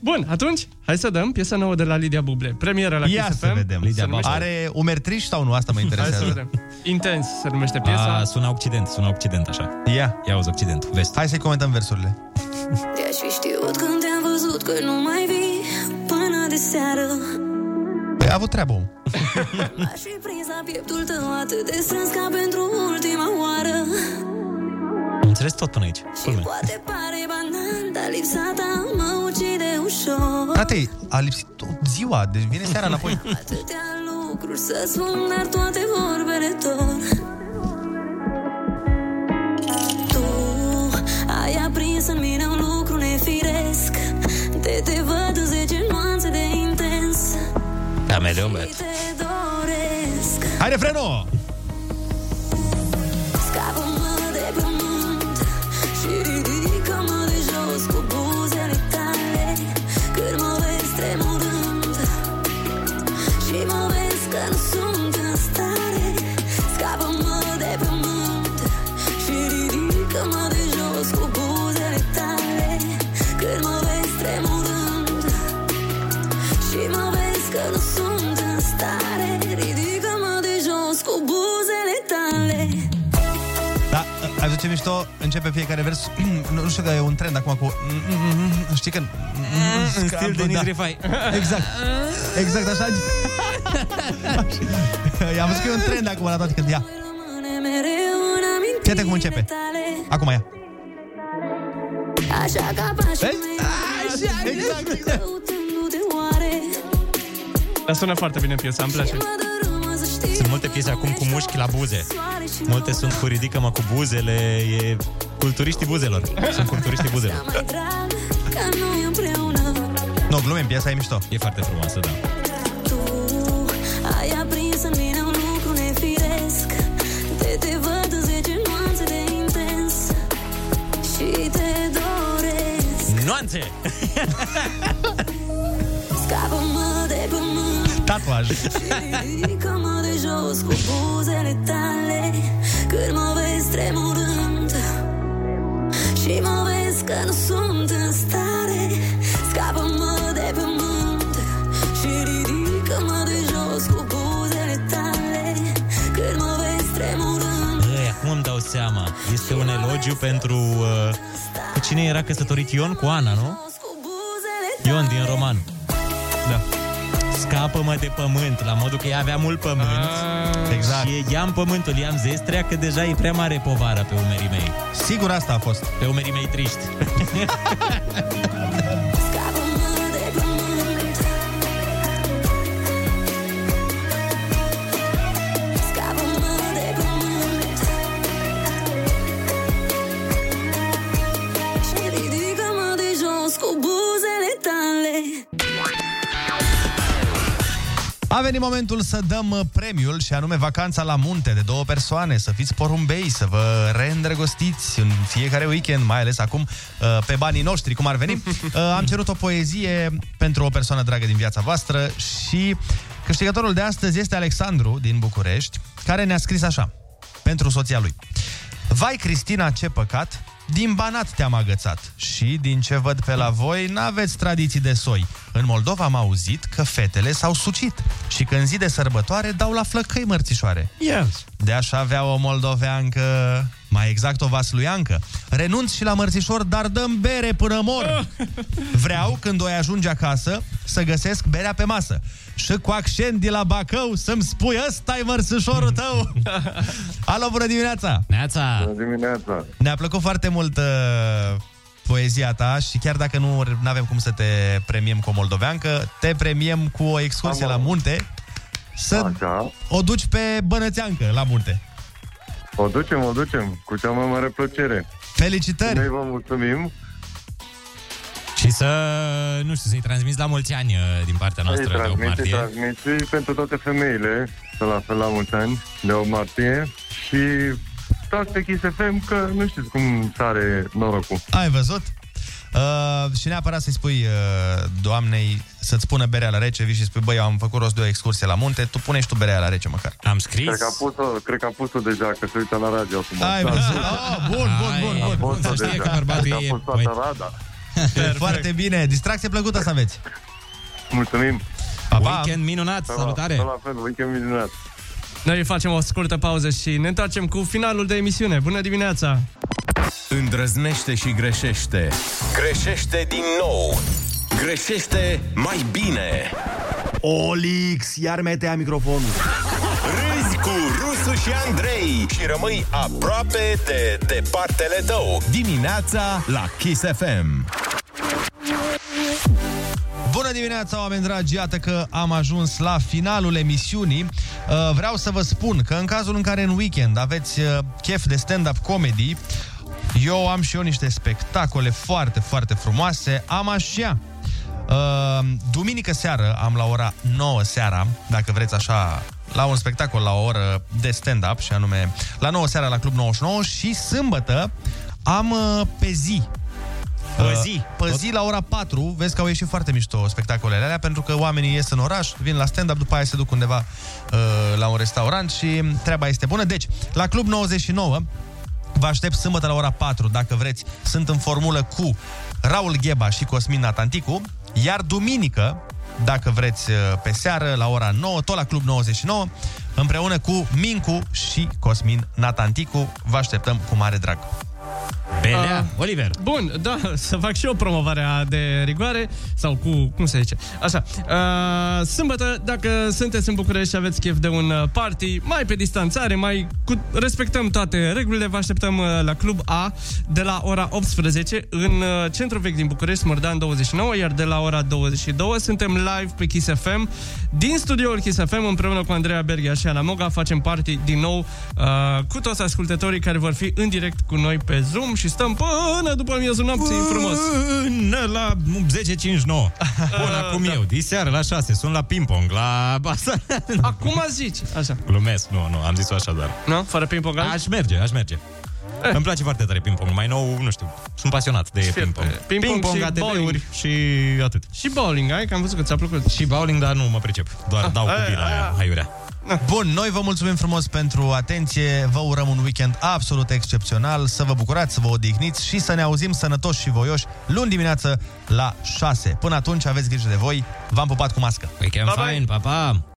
Bun, atunci, hai să dăm piesa nouă de la Lidia Buble. Premieră la Kiss FM. Ia să vedem. Lidia Buble. Are umeri triști sau nu? Asta mă interesează. Hai să vedem. Intens se numește piesa. Sună Occident, așa. Ia auzi Occident, vest. Hai să-i comentăm versurile. Te-aș fi știut când te-am văzut că nu mai vii până de seară. Păi a avut treabă, om. Aș fi prins la pieptul tău atât de strâns ca pentru ultima oară. Înțeles tot până aici. Și poate pare banal, dar lipsa ta mă ucide ușor. Frate, a lipsit tot ziua, deci vine seara înapoi. Atâtea lucruri să spun, dar toate vorbele dor. Ai aprins în mine un lucru nefiresc. Te văd în 10 nuanțe de intens. Cameleon, băi. Hai, refrenul! Scapă-mă de pământ și ridică-mă de jos cu buzele tale. Când mă vezi tremurând și mă vezi că nu sunt în stare. Scapă-mă de pământ și ridică-mă de jos cu buzele tale. Când mă vezi tremurând și mă vezi că nu sunt în stare. Ridică-mă de jos cu buzele tale. Da, aș zice mișto, începe fiecare vers. Nu știu că e un trend acum cu... Știi că... În stil de Nitrify. Exact, așa. I-am văzut că e un trend acum la toate când ia. Fii cum începe. Acum ia. Așa ca pașii mei. Exact. Dar sună foarte bine piesa, îmi place. Sunt multe piese acum cu mușchi la buze. Multe sunt cu ridică-mă cu buzele. E culturiștii buzelor. Sunt culturiștii buzelor. Nu, glume, piesa e mișto. E foarte frumoasă, da. Tu ai aprins în nuanțe. Scapă-mă de pământ. Tatuaj. Ridică-mă de jos cu buzele tale, când mă vezi tremurând și mă vezi că nu sunt în stare. Scapă-mă de pământ și ridică-mă de jos cu buzele tale, când mă vezi tremurând. Acum îmi dau seama. Este un elogiu pentru... cine era căsătorit? Ion cu Ana, nu? Ion din roman. Da. Scapă-mă de pământ, la modul că ea avea mult pământ. Exact. Și ia-mi pământul, ia-mi zestrea, că deja e prea mare povara pe umerii mei. Sigur asta a fost. Pe umerii mei triști. A venit momentul să dăm premiul, și anume vacanța la munte de 2 persoane. Să fiți porumbei, să vă reîndrăgostiți în fiecare weekend, mai ales acum, pe banii noștri, cum ar veni. Am cerut o poezie pentru o persoană dragă din viața voastră și câștigătorul de astăzi este Alexandru din București, care ne-a scris așa, pentru soția lui. Vai, Cristina, ce păcat, din Banat te-am agățat și, din ce văd pe la voi, n-aveți tradiții de soi. În Moldova am auzit că fetele s-au sucit și că în zi de sărbătoare dau la flăcăi mărțișoare. Yes. De-aș avea o moldoveancă, mai exact o vasluiancă. Renunț și la mărțișor, dar dăm bere până mor. Vreau, când o ajunge acasă, să găsesc berea pe masă și cu accent de la Bacău să-mi spui, ăsta-i mărțișorul tău. Alo, bună dimineața! Neața! Bună dimineața! Ne-a plăcut foarte mult poezia ta și chiar dacă nu avem cum să te premiem cu o moldoveancă, te premiem cu o excursie la munte. Să așa. O duci pe bănățeancă la munte. O ducem, cu cea mai mare plăcere. Felicitări! Noi vă mulțumim. Și să, nu știu, să-i transmiți la mulți ani din partea noastră de 8 martie. Transmiți pentru toate femeile, să la fel la mulți ani de 8 martie și stați pe Kiss FM că nu știți cum sare norocul. Ai văzut? Și neapărat să-i spui doamnei să-ți pună berea la rece, vii și spui, băi, eu am făcut rost de o excursie la munte, tu pune și tu berea la rece măcar. Am scris? Cred că a pus-o deja, că se uită la radio acum. Ai văzut? Bun. Să știe că bărbatul e... A pus toată rada. Foarte bine, distracție plăcută să aveți. Mulțumim. Weekend minunat, salutare. La fel, weekend minunat. Noi facem o scurtă pauză și ne întoarcem cu finalul de emisiune. Bună dimineața. Îndrăznește și greșește. Greșește din nou. Greșește mai bine. Olix, iar metea microfonul. Râzi cu Rusu și Andrei și rămâi aproape de departele tău. Dimineața la Kiss FM. Bună dimineața, oameni dragi! Iată că am ajuns la finalul emisiunii. Vreau să vă spun că în cazul în care în weekend aveți chef de stand-up comedy, eu am și eu niște spectacole foarte, foarte frumoase. Am așa. Duminică seară am la ora 9 seara, dacă vreți așa, la un spectacol la o oră de stand-up, și anume la 9 seara la Club 99. Și sâmbătă am pe zi la ora 4. Vezi că au ieșit foarte mișto spectacolele alea, pentru că oamenii ies în oraș, vin la stand-up, după aia se duc undeva la un restaurant și treaba este bună. Deci, la Club 99 vă aștept sâmbătă la ora 4. Dacă vreți, sunt în formulă cu Raul Gheba și Cosmin Natanticu. Iar duminică, dacă vreți, pe seară, la ora 9, tot la Club 99, împreună cu Mincu și Cosmin Natanticu. Vă așteptăm cu mare drag. Belea, Oliver. Bun, da, să fac și eu promovarea de rigoare, sau cu, cum se zice, așa. Sâmbătă, dacă sunteți în București și aveți chef de un party, mai pe distanțare, respectăm toate regulile, vă așteptăm la Club A de la ora 18 în centrul vechi din București, Smârdan 29, iar de la ora 22 suntem live pe Kiss FM, din studioul Kiss FM, împreună cu Andreea Berghia și Ana Moga, facem party din nou cu toți ascultătorii care vor fi în direct cu noi pe Zoom și stăm până după miezul nopții frumos. Până la 10.59. Bun, acum da. Eu, diseară la 6, sunt la ping-pong, la... Acum zici? Așa. Glumesc, nu, am zis-o așa doar. Nu? Fără ping-pong? Aș merge. Îmi place foarte tare ping-pong. Mai nou, nu știu, sunt pasionat de ping-pong. Ping-pong, ATV-uri și atât. Și bowling, ai? Că am văzut că ți-a plăcut. Și bowling, dar nu mă pricep. Doar dau cu bila aiurea. Bun, noi vă mulțumim frumos pentru atenție. Vă urăm un weekend absolut excepțional. Să vă bucurați, să vă odihniți și să ne auzim sănătoși și voioși luni dimineață la 6. Până atunci aveți grijă de voi. V-am pupat cu mască. Weekend fine, pa, pa!